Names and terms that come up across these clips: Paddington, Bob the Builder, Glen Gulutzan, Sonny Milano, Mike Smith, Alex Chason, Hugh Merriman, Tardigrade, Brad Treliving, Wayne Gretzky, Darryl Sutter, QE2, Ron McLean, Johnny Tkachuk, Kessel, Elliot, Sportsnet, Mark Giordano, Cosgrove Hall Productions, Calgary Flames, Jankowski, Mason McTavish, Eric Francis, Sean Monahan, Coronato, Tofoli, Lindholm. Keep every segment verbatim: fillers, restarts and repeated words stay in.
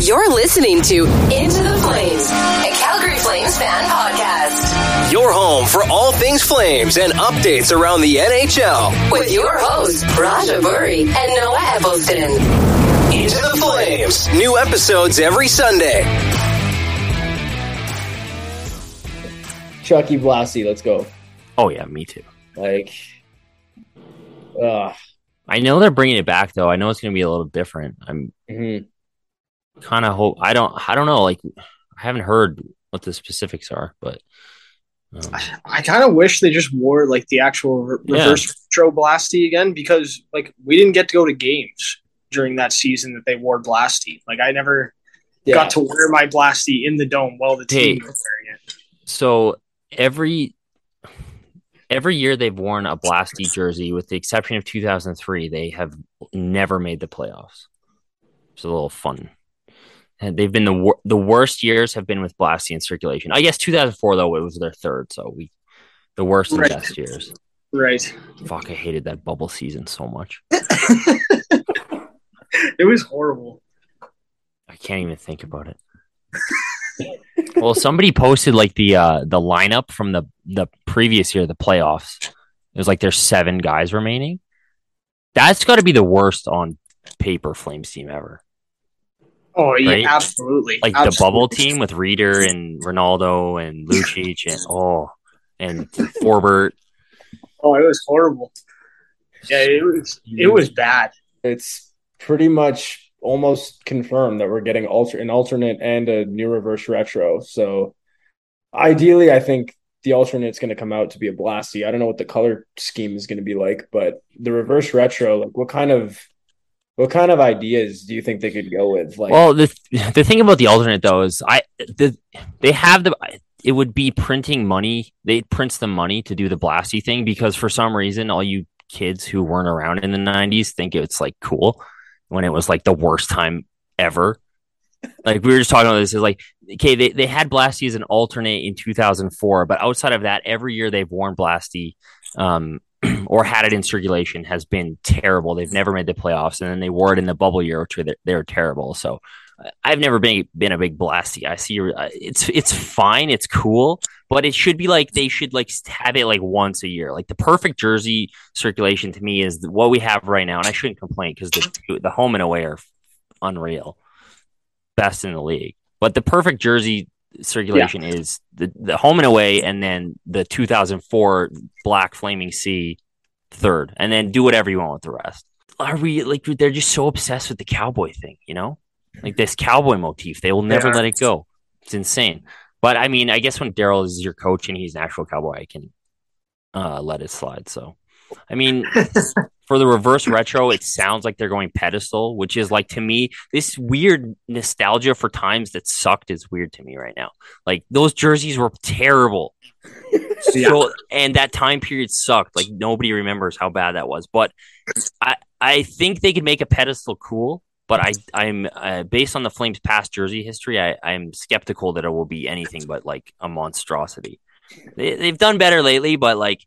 You're listening to Into the Flames, a Calgary Flames fan podcast. Your home for all things Flames and updates around the N H L. With your hosts, Raja Buri and Noah Eppleston. Into the Flames. New episodes every Sunday. Chucky Blasty, let's go. Oh, yeah, me too. Like, ugh. I know they're bringing it back, though. I know it's going to be a little different. I'm... Mm-hmm. Kind of hope I don't I don't know like I haven't heard what the specifics are, but um. I, I kind of wish they just wore like the actual re- reverse yeah. retro Blasty again, because like we didn't get to go to games during that season that they wore Blasty. Like I never yeah. got to wear my Blasty in the dome while the team hey, was wearing it. So every every year they've worn a Blasty jersey, with the exception of two thousand three. They have never made the playoffs. It's a little fun. And they've been the wor- the worst years have been with Blasty in circulation. I guess two thousand four though, it was their third, so we the worst right. and best years. Right. Fuck, I hated that bubble season so much. It was horrible. I can't even think about it. Well, somebody posted like the uh, the lineup from the the previous year, the playoffs. It was like there's seven guys remaining. That's got to be the worst on paper Flames team ever. Oh yeah, right? absolutely! Like absolutely. The bubble team with Reeder and Ronaldo and Lucic and oh, and Forbert. Oh, it was horrible. Yeah, it was. It was bad. It's pretty much almost confirmed that we're getting alter an alternate and a new reverse retro. So, ideally, I think the alternate's going to come out to be a Blasty. I don't know what the color scheme is going to be like, but the reverse retro, like, what kind of What kind of ideas do you think they could go with? Like, well, the the thing about the alternate though is I the, they have the it would be printing money. They print the money to do the Blasty thing because for some reason all you kids who weren't around in the nineties think it's like cool when it was like the worst time ever. Like we were just talking about this is like okay they they had Blasty as an alternate in two thousand four, but outside of that, every year they've worn Blasty. Um, or had it in circulation has been terrible. They've never made the playoffs, and then they wore it in the bubble year, which they, they were terrible. So I've never been been a big Blasty. I see it's it's fine, it's cool, but it should be like they should like have it like once a year. Like the perfect jersey circulation to me is what we have right now, and I shouldn't complain because the the home and away are unreal, best in the league. But the perfect jersey circulation yeah. is the, the home and away, and then the two thousand four black flaming sea third, and then do whatever you want with the rest. Are we like they're just so obsessed with the cowboy thing, you know, like this cowboy motif? They will never yeah. let it go. It's insane. But I mean, I guess when Darryl is your coach and he's an actual cowboy, I can uh, let it slide. So, I mean, for the reverse retro, it sounds like they're going pedestal, which is like to me, this weird nostalgia for times that sucked is weird to me right now. Like those jerseys were terrible. yeah. So, and that time period sucked. Like nobody remembers how bad that was. But I, I think they could make a pedestal cool. But I, I'm uh, based on the Flames' past jersey history, I, I'm skeptical that it will be anything but like a monstrosity. They, they've done better lately, but like.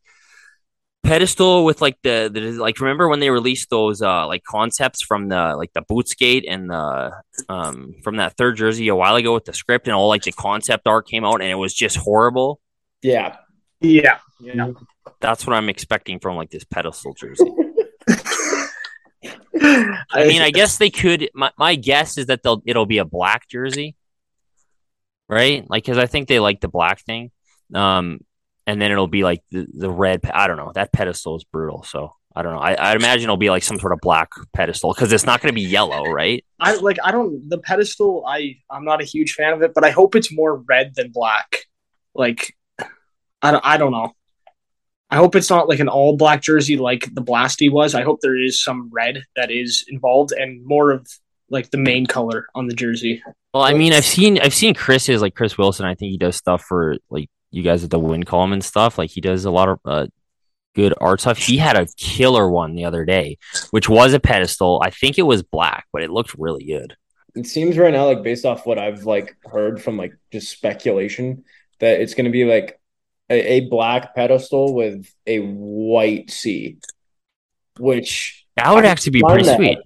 Pedestal with like the, the like remember when they released those uh like concepts from the like the Bootsgate and the um from that third jersey a while ago with the script and all like the concept art came out and it was just horrible. Yeah. Yeah. Yeah. That's what I'm expecting from like this pedestal jersey. I mean, I guess they could. My, my guess is that they'll it'll be a black jersey, right? Like, because I think they like the black thing, um, and then it'll be like the, the red. I don't know. That pedestal is brutal. So I don't know. I I imagine it'll be like some sort of black pedestal because it's not going to be yellow, right? I like. I don't. The pedestal. I I'm not a huge fan of it, but I hope it's more red than black. Like, I don't, I don't know. I hope it's not like an all black jersey like the Blasty was. I hope there is some red that is involved and more of like the main color on the jersey. Well, I mean, I've seen I've seen Chris's like Chris Wilson. I think he does stuff for like you guys at the Win Column and stuff. Like he does a lot of uh, good art stuff. He had a killer one the other day, which was a pedestal. I think it was black, but it looked really good. It seems right now, like based off what I've like heard from like just speculation, that it's going to be like a black pedestal with a white C, which that would actually be pretty that. sweet.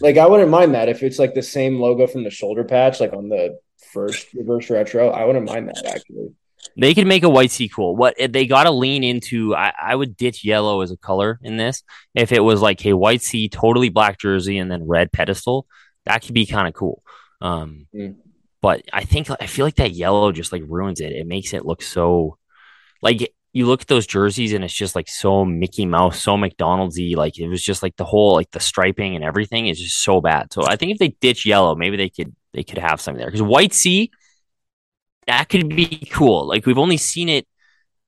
Like, I wouldn't mind that if it's like the same logo from the shoulder patch, like on the first reverse retro. I wouldn't mind that actually. They could make a white C cool. What they got to lean into, I, I would ditch yellow as a color in this. If it was like a white C, totally black jersey, and then red pedestal, that could be kind of cool. Um, mm. But I think I feel like that yellow just like ruins it. It makes it look so. Like, you look at those jerseys, and it's just, like, so Mickey Mouse, so McDonald's-y. Like, it was just, like, the whole, like, the striping and everything is just so bad. So, I think if they ditch yellow, maybe they could they could have something there. Because white C, that could be cool. Like, we've only seen it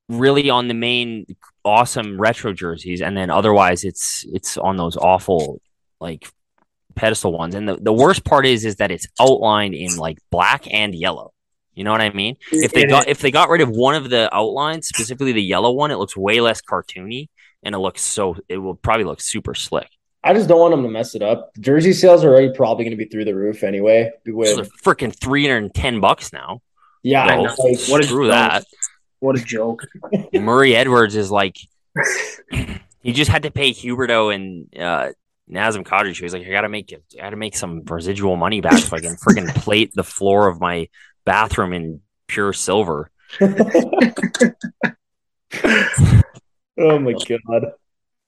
really on the main awesome retro jerseys. And then otherwise, it's it's on those awful, like, pedestal ones. And the, the worst part is is that it's outlined in, like, black and yellow. You know what I mean? If they got if they got rid of one of the outlines, specifically the yellow one, it looks way less cartoony, and it looks so it will probably look super slick. I just don't want them to mess it up. Jersey sales are already probably going to be through the roof anyway. With... So they're freaking three hundred and ten bucks now. Yeah, I know. Like, what a screw that. What a joke. Murray Edwards is like, he just had to pay Huberdeau and uh, Nazem Kadri. He was like, I gotta make it. I gotta make some residual money back so I can freaking plate the floor of my bathroom in pure silver. Oh my god.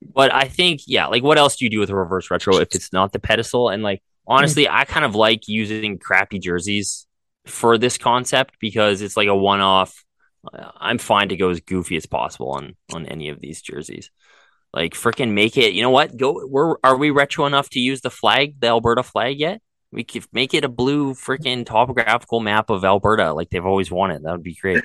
But I think, yeah, like what else do you do with a reverse retro if it's not the pedestal? And like honestly, I kind of like using crappy jerseys for this concept because it's like a one-off. I'm fine to go as goofy as possible on on any of these jerseys. Like freaking make it, you know what, go we're are we retro enough to use the flag, the Alberta flag yet? We could make it a blue freaking topographical map of Alberta like they've always wanted. That would be great.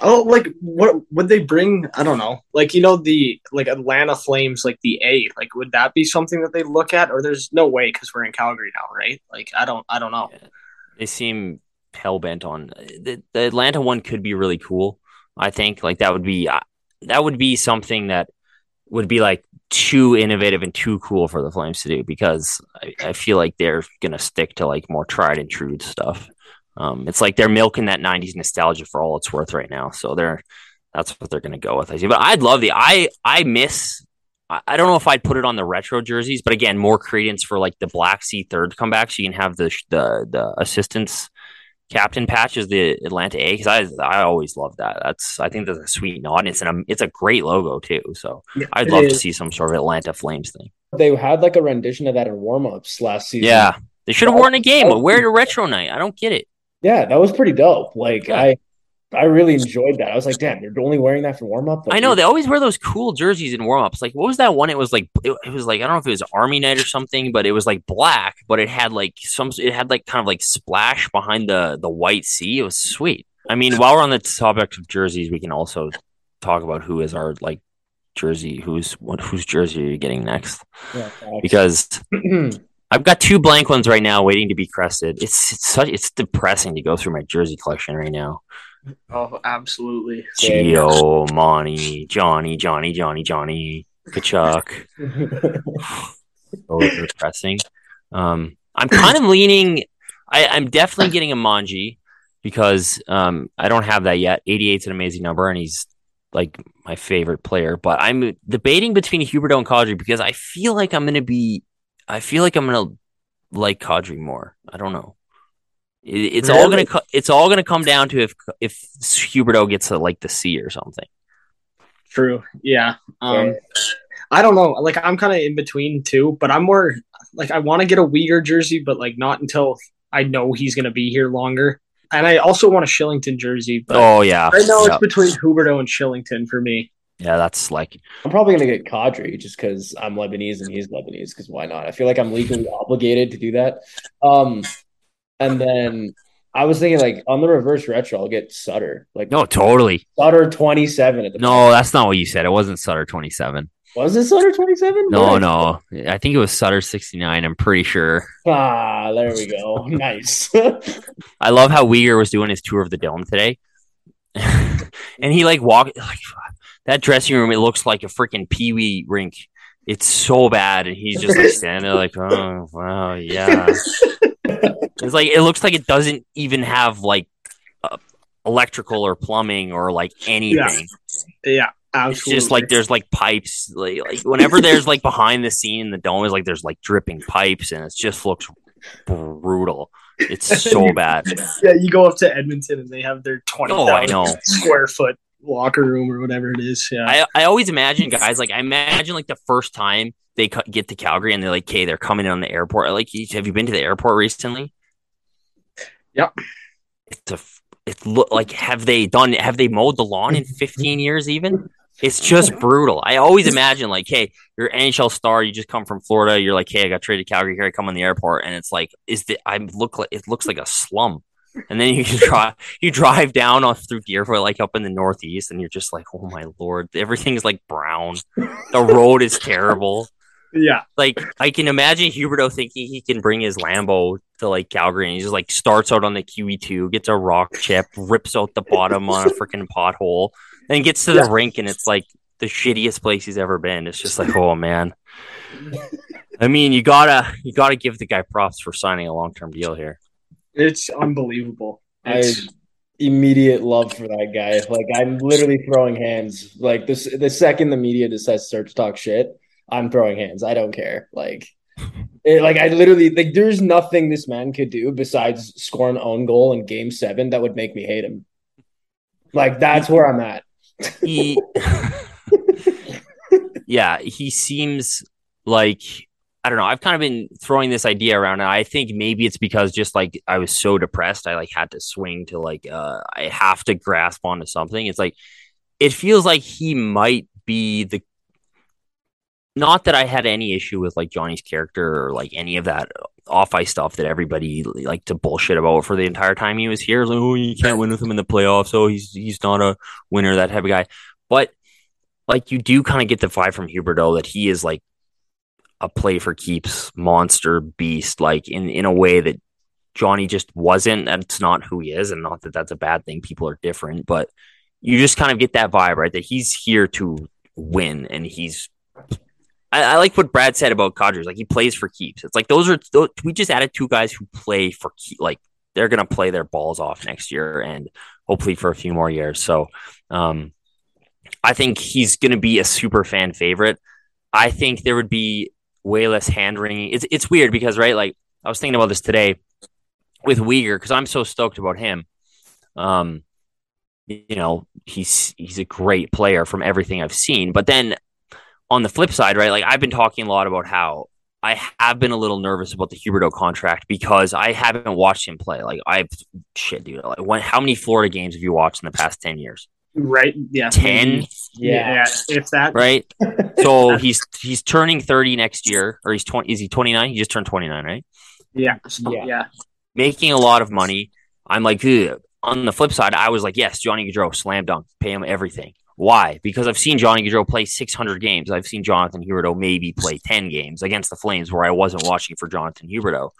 Oh, like what would they bring? I don't know. Like, you know, the like Atlanta Flames, like the A, like would that be something that they look at? Or there's no way because we're in Calgary now, right? Like, I don't I don't know. Yeah. They seem hell bent on the, the Atlanta one could be really cool. I think like that would be uh, that would be something that would be like too innovative and too cool for the Flames to do because I, I feel like they're going to stick to like more tried and true stuff. Um, it's like they're milking that nineties nostalgia for all it's worth right now. So they're, that's what they're going to go with. I see, but I'd love the, I, I miss, I, I don't know if I'd put it on the retro jerseys, but again, more credence for like the Black Sea third comeback. So you can have the, the, the assistants captain patch is the Atlanta A because I I always love that. That's I think that's a sweet nod. It's an it's a great logo too. So yeah, I'd love is. to see some sort of Atlanta Flames thing. They had like a rendition of that in warmups last season. Yeah, they should have worn a game. But wear it a retro night. I don't get it. Yeah, that was pretty dope. Like yeah. I I really enjoyed that. I was like, damn, they're only wearing that for warm up. Like, I know they always wear those cool jerseys in warm ups. Like what was that one? It was like it, it was like I don't know if it was Army Night or something, but it was like black, but it had like some it had like kind of like splash behind the the white sea. It was sweet. I mean, while we're on the topic of jerseys, we can also talk about who is our like jersey, who's what, whose jersey are you getting next? Yeah, because I've got two blank ones right now waiting to be crested. It's it's such it's depressing to go through my jersey collection right now. Oh, absolutely. Gio, Monty, Johnny, Johnny, Johnny, Johnny, Tkachuk. So depressing. Um, I'm kind of leaning. I, I'm definitely getting a Mangi because um, I don't have that yet. eighty-eight's an amazing number, and he's like my favorite player. But I'm debating between Huberdeau and Kadri because I feel like I'm going to be. I feel like I'm going to like Kadri more. I don't know. It's really? all gonna co- it's all gonna come down to if if Huberdeau gets a, like the C or something. True. Yeah. Um, yeah. I don't know. Like, I'm kind of in between too, but I'm more like, I want to get a Weegar jersey, but like not until I know he's going to be here longer. And I also want a Shillington jersey. But oh, yeah. Right now yep. It's between Huberdeau and Shillington for me. Yeah, that's like... I'm probably going to get Kadri just because I'm Lebanese and he's Lebanese, because why not? I feel like I'm legally obligated to do that. Um, and then I was thinking, like, on the reverse retro, I'll get Sutter. Like, no, totally. Sutter twenty-seven at the No, point. That's not what you said. It wasn't Sutter twenty-seven. Was it Sutter twenty-seven? No, no. I think it was Sutter sixty-nine, I'm pretty sure. Ah, there we go. Nice. I love how Weegar was doing his tour of the Dome today. And he, like, walked... Like, that dressing room, it looks like a freaking peewee rink. It's so bad. And he's just like standing there like, oh, wow, yeah. It's like, it looks like it doesn't even have like uh, electrical or plumbing or like anything. Yeah, yeah, absolutely. It's just like there's like pipes. Like, like whenever there's like behind the scene, the dome is like there's like dripping pipes and it just looks brutal. It's so bad. Yeah, you go up to Edmonton and they have their twenty thousand oh, square foot locker room or whatever it is. Yeah, I, I always imagine guys like I imagine like the first time they cu- get to Calgary and they're like, "Okay, they're coming in on the airport." Like, have you been to the airport recently? Yep. It's a. It's look like have they done? Have they mowed the lawn in fifteen years? Even it's just brutal. I always imagine like, "Hey, you're an N H L star. You just come from Florida. You're like, hey, I got traded to Calgary. Here I come on the airport, and it's like, is the I look like it looks like a slum." And then you drive, you drive down off through Deerfoot, like up in the Northeast, and you're just like, oh my Lord, everything's like brown. The road is terrible. Yeah. Like, I can imagine Huberdeau thinking he can bring his Lambo to like Calgary, and he just like starts out on the Q E two, gets a rock chip, rips out the bottom on a freaking pothole, and gets to the yeah. rink, and it's like the shittiest place he's ever been. It's just like, oh man. I mean, you gotta, you gotta give the guy props for signing a long-term deal here. It's unbelievable. It's... I immediate love for that guy. Like, I'm literally throwing hands. Like, this, the second the media decides to start to talk shit, I'm throwing hands. I don't care. Like, it, like I literally like. There's nothing this man could do besides score an own goal in Game Seven that would make me hate him. Like, that's where I'm at. He, yeah, he seems like. I don't know. I've kind of been throwing this idea around. And I think maybe it's because just like I was so depressed, I like had to swing to like uh, I have to grasp onto something. It's like it feels like he might be the. Not that I had any issue with like Johnny's character or like any of that off ice stuff that everybody liked to bullshit about for the entire time he was here. Like, oh, you can't win with him in the playoffs. Oh, he's he's not a winner. That type of guy. But like you do kind of get the vibe from Huberdeau that he is like. A play for keeps monster beast, like in, in a way that Johnny just wasn't. That's not who he is. And not that that's a bad thing. People are different, but you just kind of get that vibe, right? That he's here to win. And he's, I, I like what Brad said about Kadri. Like he plays for keeps. It's like, those are, those, we just added two guys who play for keep. Like they're going to play their balls off next year and hopefully for a few more years. So um, I think he's going to be a super fan favorite. I think there would be, way less hand wringing. It's it's weird because right, like I was thinking about this today with Weegar because I'm so stoked about him. Um, you know he's he's a great player from everything I've seen. But then on the flip side, right, like I've been talking a lot about how I have been a little nervous about the Huberdeau contract because I haven't watched him play. Like I've shit, dude. Like when, how many Florida games have you watched in the past ten years? Right. Yeah. ten. Yeah. yeah. If that. Right. So he's he's turning thirty next year, or he's twenty. Is he twenty-nine? He just turned twenty-nine, right? Yeah. Yeah. yeah. Making a lot of money. I'm like, ugh. On the flip side, I was like, yes, Johnny Gaudreau, slam dunk, pay him everything. Why? Because I've seen Johnny Gaudreau play six hundred games. I've seen Jonathan Huberdeau maybe play ten games against the Flames where I wasn't watching for Jonathan Huberdeau.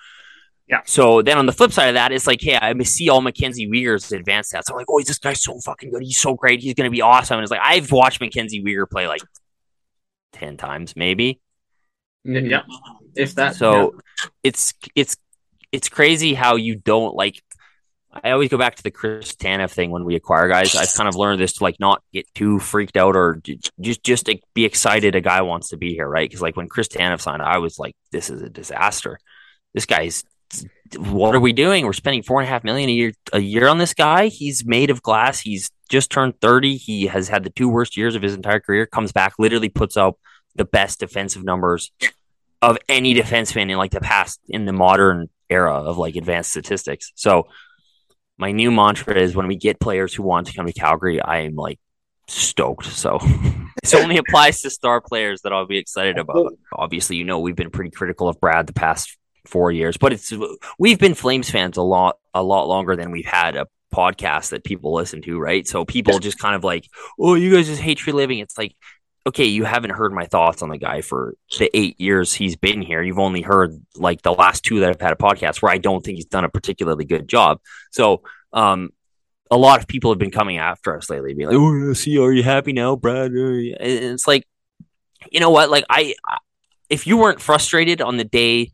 Yeah. So then on the flip side of that, it's like, hey, I see all Mackenzie Weegar's advanced stats. I'm like, oh, this guy's so fucking good. He's so great. He's going to be awesome. And it's like, I've watched Mackenzie Weegar play like ten times, maybe. Mm-hmm. Yeah. If that. So yeah. it's, it's, it's crazy how you don't like, I always go back to the Chris Tanev thing when we acquire guys. I've kind of learned this to like not get too freaked out or just, just like, be excited a guy wants to be here. Right. Cause like when Chris Tanev signed, I was like, this is a disaster. This guy's, what are we doing? We're spending four and a half million a year a year on this guy. He's made of glass. He's just turned thirty. He has had the two worst years of his entire career. Comes back, literally puts up the best defensive numbers of any defenseman in like the past, in the modern era of like advanced statistics. So my new mantra is when we get players who want to come to Calgary, I am like stoked. So this only applies to star players that I'll be excited about. Obviously, you know, we've been pretty critical of Brad the past four years, but it's, we've been Flames fans a lot, a lot longer than we've had a podcast that people listen to, right? So people just kind of like, oh, you guys just hate Tree Living. It's like, okay, you haven't heard my thoughts on the guy for the eight years he's been here. You've only heard like the last two that I've had a podcast where I don't think he's done a particularly good job. So um, a lot of people have been coming after us lately, being like, oh, see, are you happy now, Brad? And it's like, you know what? Like I, if you weren't frustrated on the day,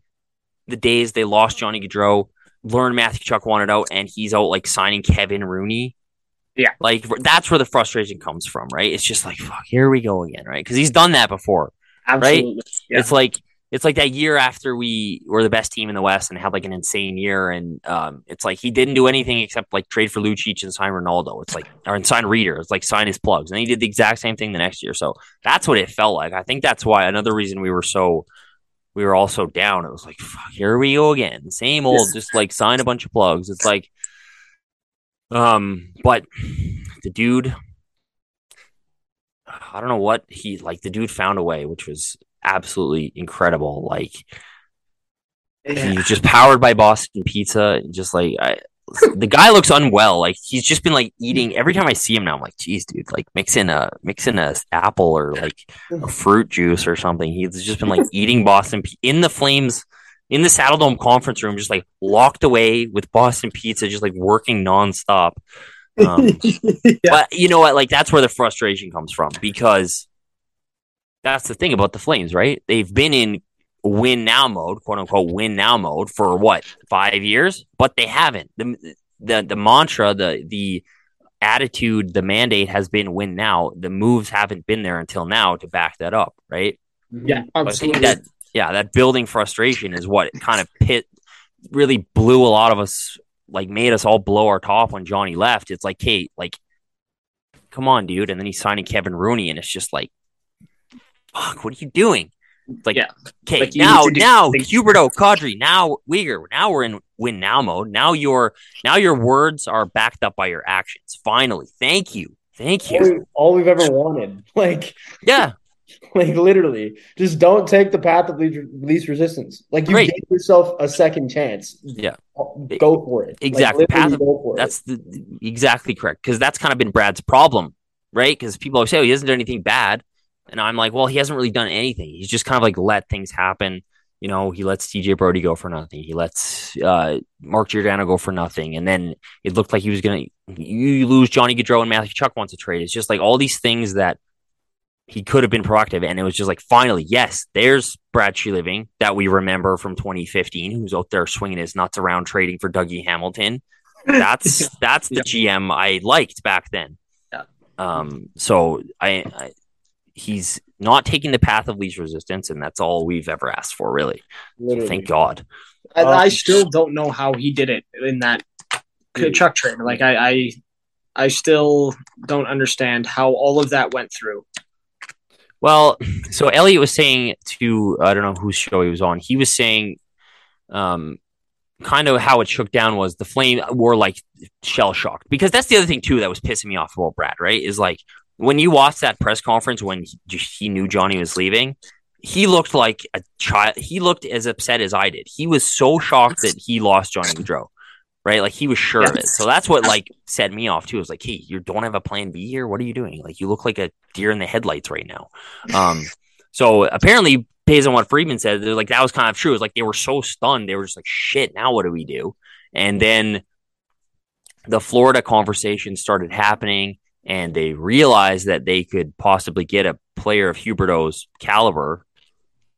the days they lost Johnny Gaudreau, learned Matthew Tkachuk wanted out, and he's out like signing Kevin Rooney. Yeah, like that's where the frustration comes from, right? It's just like, fuck, here we go again, right? Because he's done that before, Absolutely. Right? Yeah. It's like it's like that year after we were the best team in the West and had like an insane year, and um, it's like he didn't do anything except like trade for Lucic and sign Ronaldo. It's like or and sign Reeder. It's like sign his plugs, and he did the exact same thing the next year. So that's what it felt like. I think that's why another reason we were so we were all so down. It was like, fuck, here we go again, same old, just like sign a bunch of plugs. It's like. Um, but the dude, I don't know what he, like the dude found a way, which was absolutely incredible. Like yeah. He was just powered by Boston Pizza. And just like, I, the guy looks unwell. Like he's just been like eating every time I see him now. I'm like, geez, dude, like mix in a, mix in a apple or like a fruit juice or something. He's just been like eating Boston P- in the Flames. In the Saddle Dome conference room, just like locked away with Boston Pizza, just like working nonstop. Um, yeah. But you know what? Like that's where the frustration comes from, because that's the thing about the Flames, right? They've been in win now mode, quote unquote, win now mode for what, five years, but they haven't. The the, the mantra, the the attitude, the mandate has been win now. The moves haven't been there until now to back that up, right? Yeah, absolutely. Yeah, that building frustration is what kind of pit really blew a lot of us, like made us all blow our top when Johnny left. It's like, hey, like, come on, dude. And then he's signing Kevin Rooney, and it's just like, fuck, what are you doing? It's like, yeah. Okay, like now, now, things- Huberdeau, Kadri, now Weegar, now we're in win now mode. Now your, now your words are backed up by your actions. Finally, thank you, thank you. All, we, all we've ever wanted, like, yeah. Like literally, just don't take the path of least resistance. Like you Great. Gave yourself a second chance. Yeah, go for it. Exactly, like, path of, go for that's it. The, exactly correct. Because that's kind of been Brad's problem, right? Because people always say, "Oh, he hasn't done anything bad," and I'm like, "Well, he hasn't really done anything. He's just kind of like let things happen." You know, he lets T J Brody go for nothing. He lets uh, Mark Giordano go for nothing, and then it looked like he was gonna. You lose Johnny Gaudreau and Matthew Tkachuk wants a trade. It's just like all these things that. He could have been proactive, and it was just like, finally, yes, there's Brad Treliving that we remember from twenty fifteen, who's out there swinging his nuts around trading for Dougie Hamilton. That's that's the yeah. G M I liked back then. Yeah. Um, so I, I he's not taking the path of least resistance, and that's all we've ever asked for, really. So thank God. I, um, I still don't know how he did it in that Tkachuk trade. Like I, I, I still don't understand how all of that went through. Well, so Elliot was saying to, I don't know whose show he was on, he was saying um, kind of how it shook down was the Flame were like shell-shocked. Because that's the other thing, too, that was pissing me off about Brad, right? Is like when you watched that press conference when he, he knew Johnny was leaving, he looked like a child. He looked as upset as I did. He was so shocked that he lost Johnny Gaudreau, right? Like he was sure of it. So that's what like set me off too. It was like, hey, you don't have a plan B here. What are you doing? Like you look like a deer in the headlights right now. Um, so apparently based on what Friedman said, they're like, that was kind of true. It was like, they were so stunned. They were just like, shit, now what do we do? And then the Florida conversation started happening and they realized that they could possibly get a player of Huberdeau's caliber.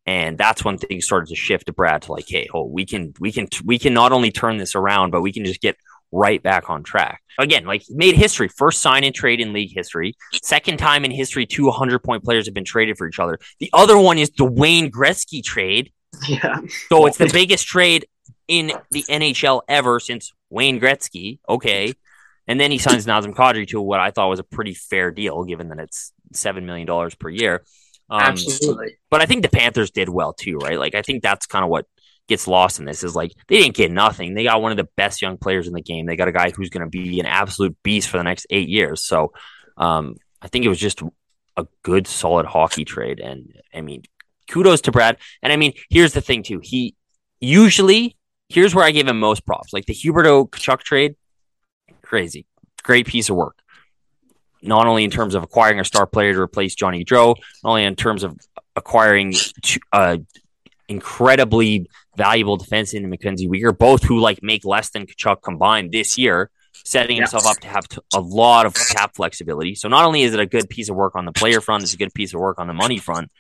And that's when things started to shift to Brad to like, hey, oh, we can, we can, we can not only turn this around, but we can just get right back on track again. Like made history, first sign and trade in league history, second time in history, two hundred point players have been traded for each other. The other one is the Wayne Gretzky trade. Yeah. So it's the biggest trade in the N H L ever since Wayne Gretzky. Okay. And then he signs Nazem Kadri to what I thought was a pretty fair deal, given that it's seven million dollars per year. Um, Absolutely. But I think the Panthers did well too, right? Like, I think that's kind of what gets lost in this is like, they didn't get nothing. They got one of the best young players in the game. They got a guy who's going to be an absolute beast for the next eight years. So um, I think it was just a good, solid hockey trade. And I mean, kudos to Brad. And I mean, here's the thing too. He usually, here's where I give him most props. Like the Huberdeau Tkachuk trade, crazy, great piece of work. Not only in terms of acquiring a star player to replace Johnny Gaudreau, not only in terms of acquiring uh, incredibly valuable defenseman in Mackenzie Weegar, both who like make less than Tkachuk combined this year, setting yes. himself up to have t- a lot of cap flexibility. So not only is it a good piece of work on the player front, it's a good piece of work on the money front,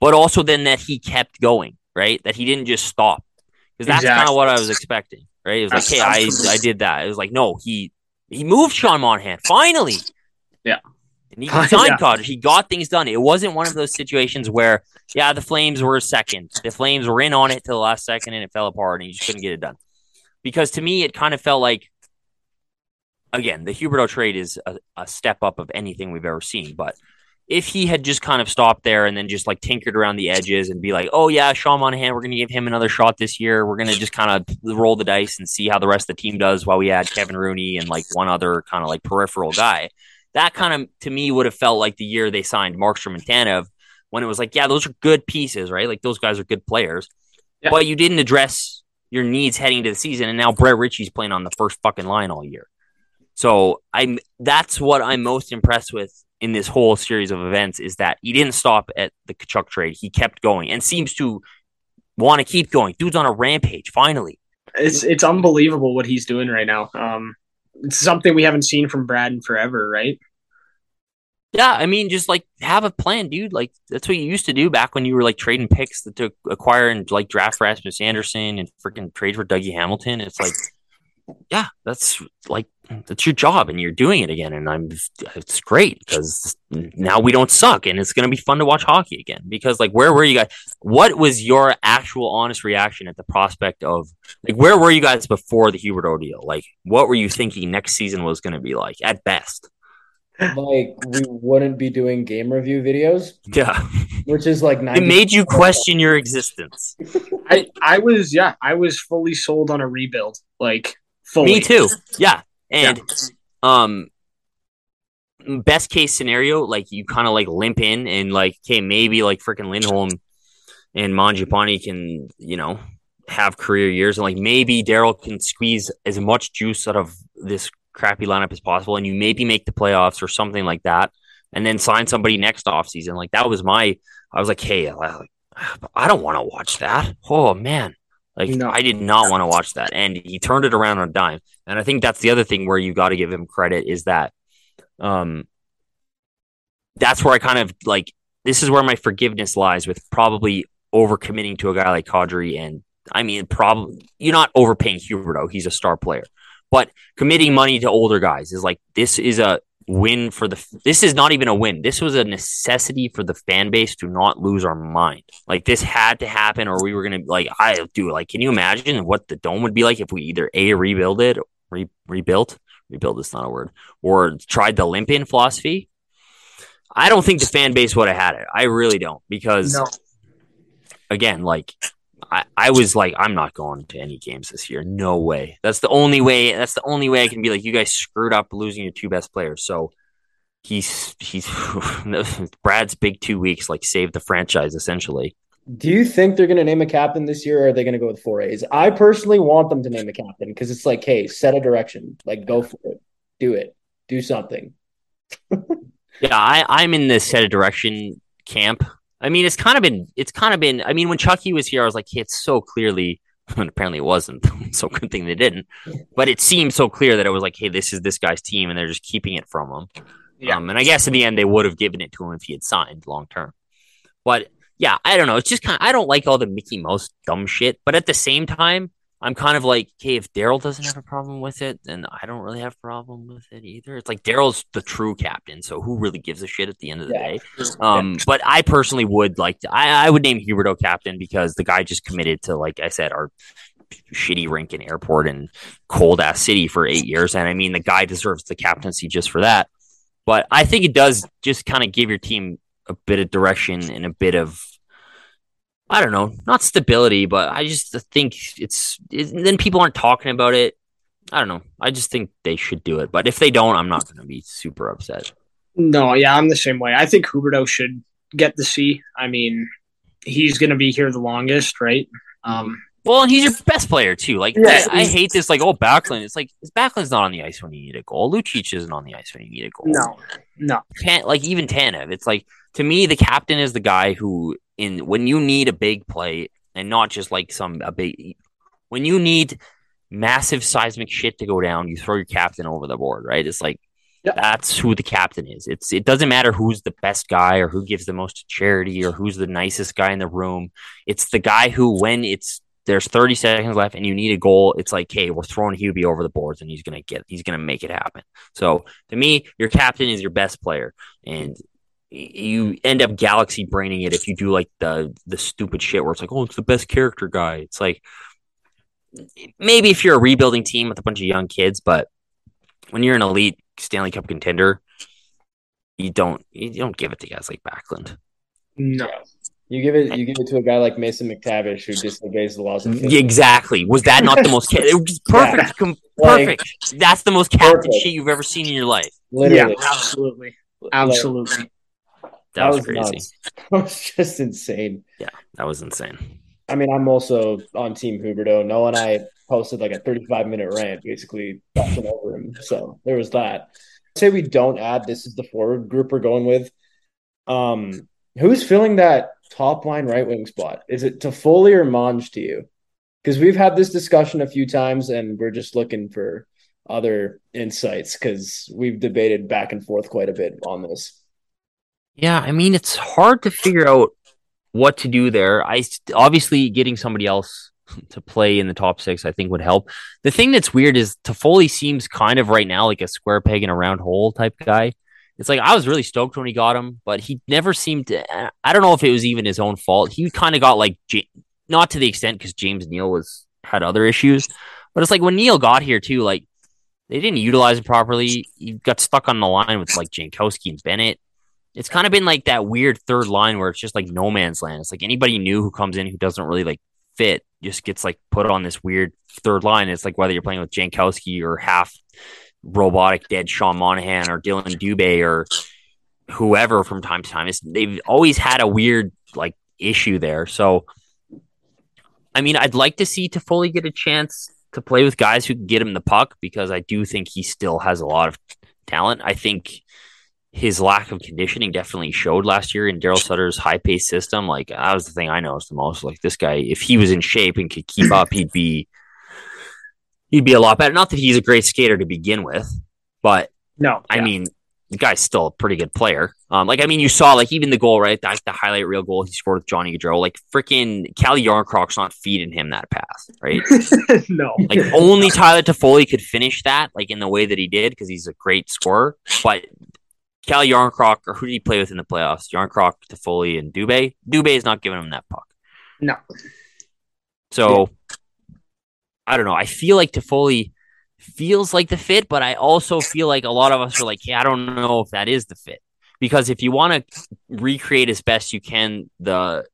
but also then that he kept going, right? That he didn't just stop. Because that's exactly. kind of what I was expecting, right? It was like, hey, I, I did that. It was like, no, he he moved Sean Monahan, finally. Yeah. And he signed Kadri. Yeah. He got things done. It wasn't one of those situations where, yeah, the Flames were second. The Flames were in on it till the last second and it fell apart and you just couldn't get it done. Because to me, it kind of felt like, again, the Huberdeau trade is a, a step up of anything we've ever seen. But if he had just kind of stopped there and then just like tinkered around the edges and be like, oh, yeah, Sean Monahan, we're going to give him another shot this year. We're going to just kind of roll the dice and see how the rest of the team does while we add Kevin Rooney and like one other kind of like peripheral guy. That kind of, to me, would have felt like the year they signed Markstrom and Tanev when it was like, yeah, those are good pieces, right? Like, those guys are good players. Yeah. But you didn't address your needs heading into the season, and now Brett Ritchie's playing on the first fucking line all year. So I'm that's what I'm most impressed with in this whole series of events is that he didn't stop at the Tkachuk trade. He kept going and seems to want to keep going. Dude's on a rampage, finally. It's it's unbelievable what he's doing right now. Um It's something we haven't seen from Brad in forever, right? Yeah, I mean, just like have a plan, dude. Like that's what you used to do back when you were like trading picks that to acquire and like draft Rasmus Andersson and freaking trade for Dougie Hamilton. It's like, yeah, that's like that's your job, and you're doing it again. And I'm, it's great because now we don't suck, and it's gonna be fun to watch hockey again. Because like, where were you guys? What was your actual honest reaction at the prospect of like, where were you guys before the Huberdeau deal? Like, what were you thinking next season was gonna be like at best? Like, we wouldn't be doing game review videos. Yeah, which is like ninety- it made you question your existence. I I was yeah, I was fully sold on a rebuild. Like. Fully. Me too. Yeah. And yeah. um best case scenario, like you kind of like limp in and like, okay, maybe like freaking Lindholm and Mangiapane can, you know, have career years and like maybe Darryl can squeeze as much juice out of this crappy lineup as possible and you maybe make the playoffs or something like that and then sign somebody next offseason. Like that was my I was like, hey, I don't want to watch that. Oh man. Like no. I did not want to watch that. And he turned it around on a dime. And I think that's the other thing where you got to give him credit is that um, that's where I kind of like, this is where my forgiveness lies with probably overcommitting to a guy like Kadri. And I mean, probably you're not overpaying Huberdeau. He's a star player, but committing money to older guys is like, this is a win for the, this is not even a win. This was a necessity for the fan base to not lose our mind. Like this had to happen or we were going to like, I do like, can you imagine what the dome would be like if we either a rebuild it, re- rebuilt, rebuild is not a word or tried the limp in philosophy. I don't think the fan base would have had it. I really don't because no. again, like I, I was like, I'm not going to any games this year. No way. That's the only way. That's the only way I can be like, you guys screwed up losing your two best players. So he's, he's Brad's big two weeks, like saved the franchise essentially. Do you think they're going to name a captain this year or are they going to go with four A's? I personally want them to name a captain because it's like, hey, set a direction, like go for it, do it, do something. yeah. I, I'm in the set a direction camp. I mean, it's kind of been, it's kind of been, I mean, when Chucky was here, I was like, hey, it's so clearly, and apparently it wasn't, so good thing they didn't, but it seemed so clear that it was like, hey, this is this guy's team, and they're just keeping it from him. Yeah. Um, and I guess in the end, they would have given it to him if he had signed long-term. But yeah, I don't know. It's just kind of, I don't like all the Mickey Mouse dumb shit, but at the same time, I'm kind of like, hey, if Darryl doesn't have a problem with it, then I don't really have a problem with it either. It's like Daryl's the true captain, so who really gives a shit at the end of the yeah. day? Um, yeah. But I personally would like to, I, I would name Huberdeau captain because the guy just committed to, like I said, our shitty rink and airport and cold-ass city for eight years. And I mean, the guy deserves the captaincy just for that. But I think it does just kind of give your team a bit of direction and a bit of, I don't know, not stability, but I just think it's, it, then people aren't talking about it. I don't know. I just think they should do it. But if they don't, I'm not going to be super upset. No, yeah, I'm the same way. I think Huberdeau should get the C. I mean, he's going to be here the longest, right? Um, well, and he's your best player, too. Like, yeah. I, I hate this, like, oh, Backlund. It's like, Backlund's not on the ice when you need a goal. Lucic isn't on the ice when you need a goal. No, no. Can't, like, even Tanev. It's like, to me, the captain is the guy who, in when you need a big play, and not just, like, some a big... When you need massive seismic shit to go down, you throw your captain over the board, right? It's like, yep. That's who the captain is. It's it doesn't matter who's the best guy or who gives the most to charity or who's the nicest guy in the room. It's the guy who, when it's there's thirty seconds left and you need a goal, it's like, hey, we're throwing Hubie over the boards and he's gonna get he's gonna make it happen. So to me, your captain is your best player, and you end up galaxy braining it if you do like the the stupid shit where it's like, oh, it's the best character guy. It's like, maybe if you're a rebuilding team with a bunch of young kids, but when you're an elite Stanley Cup contender, you don't you don't give it to guys like Backlund. No, you give it you give it to a guy like Mason McTavish who disobeys the laws of Canada. Exactly. Was that not the most ca- it was perfect? Yeah. Com- perfect. Like, that's the most captain perfect. Shit you've ever seen in your life. Literally. Yeah, absolutely, absolutely. Like, that, that was, was crazy. Nuts. That was just insane. Yeah, that was insane. I mean, I'm also on Team Huberdeau. Noah and I posted like a thirty-five minute rant, basically busting over him. So there was that. I'd say we don't add. This is the forward group we're going with. Um, who's filling that top line right wing spot? Is it Tofoli or Monge to you? Because we've had this discussion a few times, and we're just looking for other insights because we've debated back and forth quite a bit on this. Yeah, I mean, it's hard to figure out what to do there. I obviously getting somebody else to play in the top six, I think would help. The thing that's weird is Toffoli seems kind of right now like a square peg in a round hole type guy. It's like, I was really stoked when he got him, but he never seemed to, I don't know if it was even his own fault. He kind of got like, not to the extent because James Neal was, had other issues, but it's like when Neal got here too, like they didn't utilize it properly. He got stuck on the line with like Jankowski and Bennett. It's kind of been like that weird third line where it's just like no man's land. It's like anybody new who comes in who doesn't really like fit just gets like put on this weird third line. It's like whether you're playing with Jankowski or half robotic dead Sean Monahan or Dylan Dubé or whoever from time to time. It's, they've always had a weird like issue there. So, I mean, I'd like to see Toffoli get a chance to play with guys who can get him the puck because I do think he still has a lot of talent. I think his lack of conditioning definitely showed last year in Darryl Sutter's high-paced system. Like, that was the thing I noticed the most. Like, this guy, if he was in shape and could keep up, he'd be he'd be a lot better. Not that he's a great skater to begin with, but no, I yeah. mean, the guy's still a pretty good player. Um, like, I mean, you saw, like, even the goal, right? The, the highlight reel goal he scored with Johnny Gaudreau. Like, freaking Callie Yarncrock's not feeding him that pass, right? No. Like, only Tyler Toffoli could finish that, like, in the way that he did, because he's a great scorer. But Cal Yarncrock, or who did he play with in the playoffs? Yarncrock, Toffoli, and Dubé. Dubé is not giving him that puck. No. So, yeah. I don't know. I feel like Toffoli feels like the fit, but I also feel like a lot of us are like, hey, I don't know if that is the fit. Because if you want to recreate as best you can the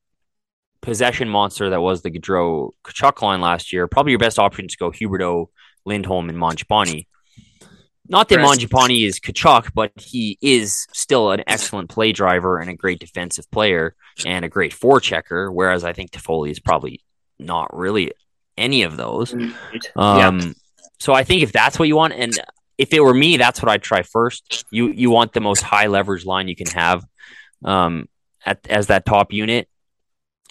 possession monster that was the Gaudreau Tkachuk line last year, probably your best option is to go Huberdeau, Lindholm, and Mangiapane. Not that Mangiapane is Tkachuk, but he is still an excellent play driver and a great defensive player and a great forechecker, whereas I think Toffoli is probably not really any of those. Um, yeah. So I think if that's what you want, and if it were me, that's what I'd try first. You you want the most high leverage line you can have um, at, as that top unit.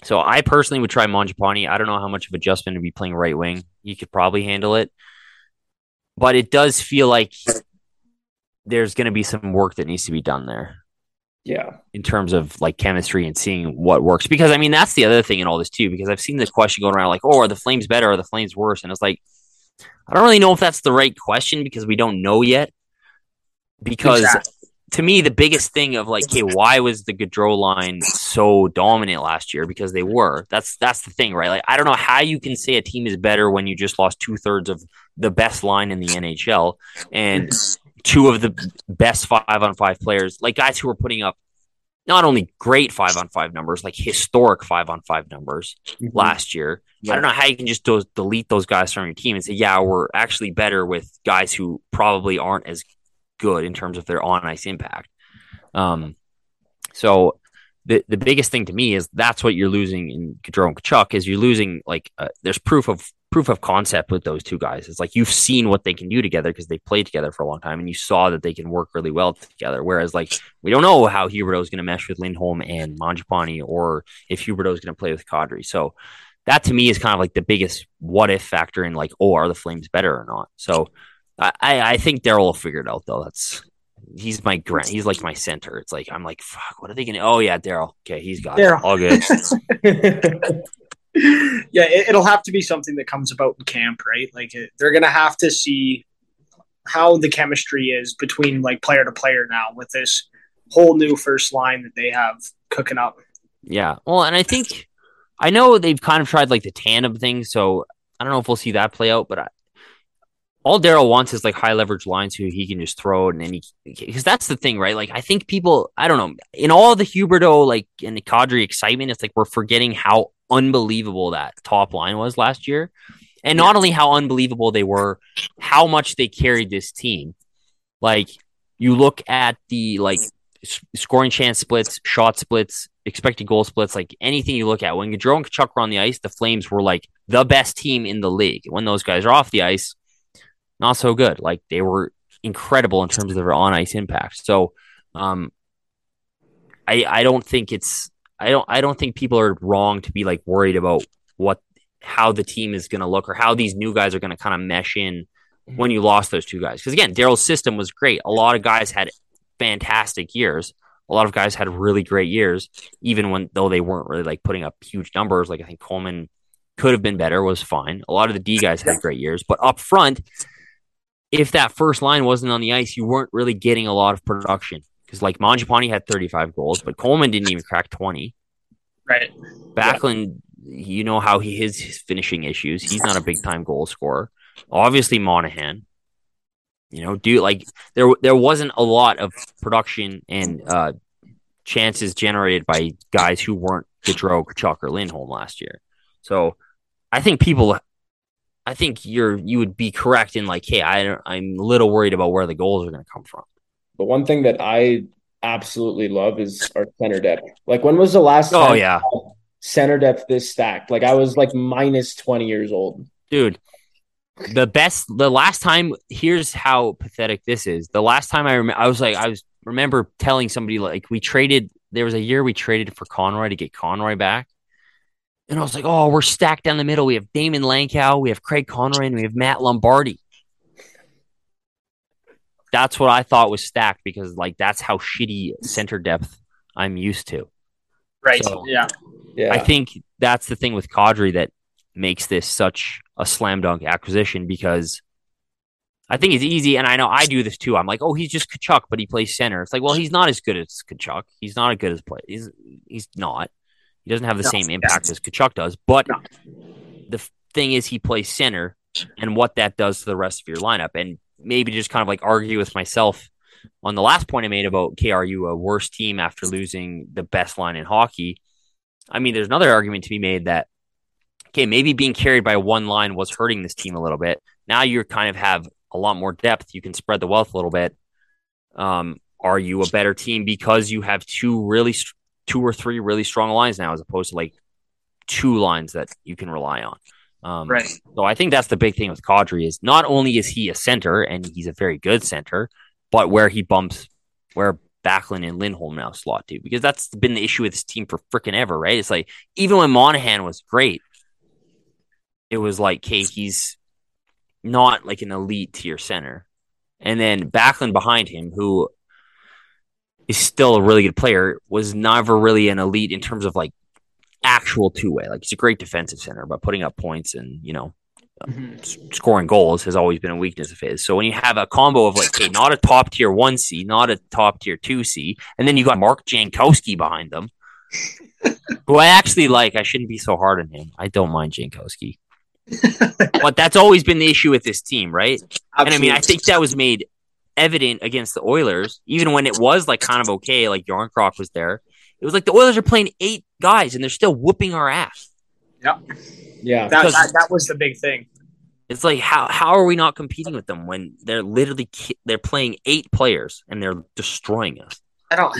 So I personally would try Mangiapane. I don't know how much of adjustment to be playing right wing. He could probably handle it. But it does feel like there's going to be some work that needs to be done there. Yeah. In terms of like chemistry and seeing what works. Because I mean, that's the other thing in all this too, because I've seen this question going around like, oh, are the Flames better? Or are the Flames worse? And it's like, I don't really know if that's the right question because we don't know yet. Because exactly. To me, the biggest thing of like, hey, why was the Gaudreau line so dominant last year? Because they were. That's that's the thing, right? Like, I don't know how you can say a team is better when you just lost two thirds of the best line in the N H L and two of the best five on five players, like guys who were putting up not only great five on five numbers, like historic five on five numbers mm-hmm. last year. Yeah. I don't know how you can just do- delete those guys from your team and say, yeah, we're actually better with guys who probably aren't as good in terms of their on ice impact. Um, so the the biggest thing to me is that's what you're losing in Gaudreau and Tkachuk is you're losing like uh, there's proof of proof of concept with those two guys. It's like you've seen what they can do together because they played together for a long time and you saw that they can work really well together. Whereas like we don't know how Huberdeau is going to mesh with Lindholm and Mangiapane or if Huberdeau is going to play with Kadri. So that to me is kind of like the biggest what if factor in like, oh, are the Flames better or not? So I, I think Darryl will figure it out though. That's He's my grand. He's like my center. It's like I'm like, fuck. What are they gonna? Oh yeah, Darryl. Okay, he's got Darryl. It. All good. Yeah, it, it'll have to be something that comes about in camp, right? Like it, they're gonna have to see how the chemistry is between like player to player now with this whole new first line that they have cooking up. Yeah. Well, and I think I know they've kind of tried like the Tanev thing, so I don't know if we'll see that play out, but I. All Darryl wants is like high leverage lines who he can just throw and then he, because that's the thing, right? Like I think people, I don't know, in all the Huberdeau like and the Kadri excitement, it's like we're forgetting how unbelievable that top line was last year, and not yeah. only how unbelievable they were, how much they carried this team. Like you look at the like s- scoring chance splits, shot splits, expected goal splits, like anything you look at. When Gaudreau and Tkachuk were on the ice, the Flames were like the best team in the league. When those guys are off the ice, not so good. Like they were incredible in terms of their on ice impact. So, um, I I don't think it's I don't I don't think people are wrong to be like worried about what how the team is going to look or how these new guys are going to kind of mesh in when you lost those two guys. Because again, Darryl's system was great. A lot of guys had fantastic years. A lot of guys had really great years, even when though they weren't really like putting up huge numbers. Like I think Coleman could have been better. Was fine. A lot of the D guys had great years, but up front. If that first line wasn't on the ice, you weren't really getting a lot of production because, like, Mangiapane had thirty-five goals, but Coleman didn't even crack twenty. Right, Backlund, yeah. You know how he is his finishing issues. He's not a big-time goal scorer. Obviously, Monahan. You know, dude, like there there wasn't a lot of production and uh, chances generated by guys who weren't Gaudreau, Tkachuk, or Lindholm last year. So, I think people. I think you're you would be correct in like, hey, I don't, I'm a little worried about where the goals are going to come from. The one thing that I absolutely love is our center depth. Like, when was the last oh, time yeah. center depth this stacked? Like, I was like minus twenty years old. Dude, the best, the last time, here's how pathetic this is. The last time I remember, I was like, I was remember telling somebody like we traded, there was a year we traded for Conroy to get Conroy back. And I was like, oh, we're stacked down the middle. We have Damon Lankow, we have Craig Conroy, and we have Matt Lombardi. That's what I thought was stacked because, like, that's how shitty center depth I'm used to. Right, so, yeah. yeah. I think that's the thing with Kadri that makes this such a slam dunk acquisition because I think it's easy, and I know I do this too. I'm like, oh, he's just Tkachuk, but he plays center. It's like, well, he's not as good as Tkachuk. He's not as good as play. He's, he's not. He doesn't have the no, same impact no. as Tkachuk does, but no. the f- thing is he plays center and what that does to the rest of your lineup. And maybe just kind of like argue with myself on the last point I made about, okay, are you a worse team after losing the best line in hockey? I mean, there's another argument to be made that, okay, maybe being carried by one line was hurting this team a little bit. Now you kind of have a lot more depth. You can spread the wealth a little bit. Um, are you a better team because you have two really st- two or three really strong lines now, as opposed to like two lines that you can rely on. Um, right. So I think that's the big thing with Kadri is not only is he a center and he's a very good center, but where he bumps, where Backlund and Lindholm now slot to, because that's been the issue with this team for freaking ever, right? It's like, even when Monahan was great, it was like, okay, he's not like an elite tier center. And then Backlund behind him, who is still a really good player, was never really an elite in terms of like actual two-way. Like, he's a great defensive center, but putting up points and, you know, mm-hmm. s- scoring goals has always been a weakness of his. So when you have a combo of like, hey, not a top tier one C, not a top tier two C, and then you got Mark Jankowski behind them, who I actually like. I shouldn't be so hard on him. I don't mind Jankowski. But that's always been the issue with this team, right? Absolutely. And I mean, I think that was made evident against the Oilers, even when it was like kind of okay, like Yarncroc was there, It was like the Oilers are playing eight guys and they're still whooping our ass. Yep. Yeah. That, that that was the big thing. It's like, how how are we not competing with them when they're literally ki- they're playing eight players and they're destroying us? I don't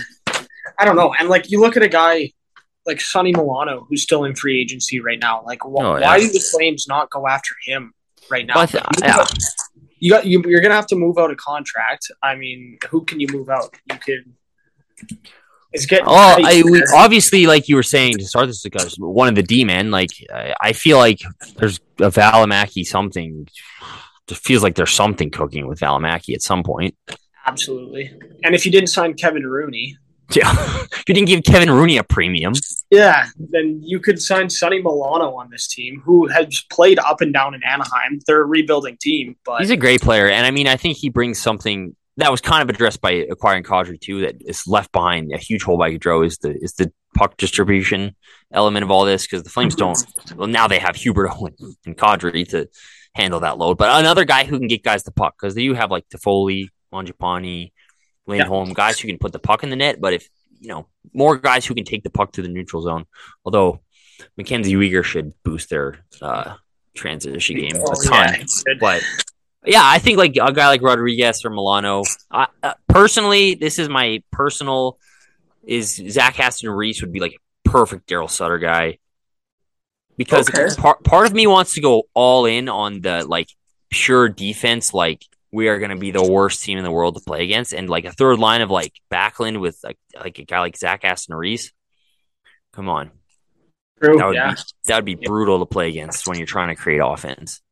I don't know. And like, you look at a guy like Sonny Milano, who's still in free agency right now. Like, wh- oh, yeah. why do the Flames not go after him right now? But, yeah. You got you, you're gonna have to move out a contract. I mean, who can you move out? You could. It's getting. Oh, I, we, obviously, like you were saying to start this discussion, one of the D men. Like, I, I feel like there's a Valimaki something. It feels like there's something cooking with Valimaki at some point. Absolutely, and if you didn't sign Kevin Rooney. Yeah, if you didn't give Kevin Rooney a premium. Yeah, then you could sign Sonny Milano on this team, who has played up and down in Anaheim. They're a rebuilding team, but he's a great player, and I mean, I think he brings something that was kind of addressed by acquiring Kadri too. That is left behind a huge hole by Gaudreau is the is the puck distribution element of all this, because the Flames don't. Well, now they have Huberdeau and Kadri to handle that load, but another guy who can get guys the puck, because they do have like Tofoli, Mangiapane, Lindholm, yeah. guys who can put the puck in the net, but if, you know, more guys who can take the puck to the neutral zone. Although Mackenzie Weegar should boost their uh, transition game oh, a ton. Yeah, but yeah, I think like a guy like Rodriguez or Milano, I, uh, personally, this is my personal, is Zach Aston-Reese would be like a perfect Darryl Sutter guy, because okay. part, part of me wants to go all in on the like pure defense, like, we are going to be the worst team in the world to play against. And like a third line of like Backlund with like, like a guy like Zach Aston-Reese. Come on. True, that would yeah. be, that'd be brutal to play against when you're trying to create offense.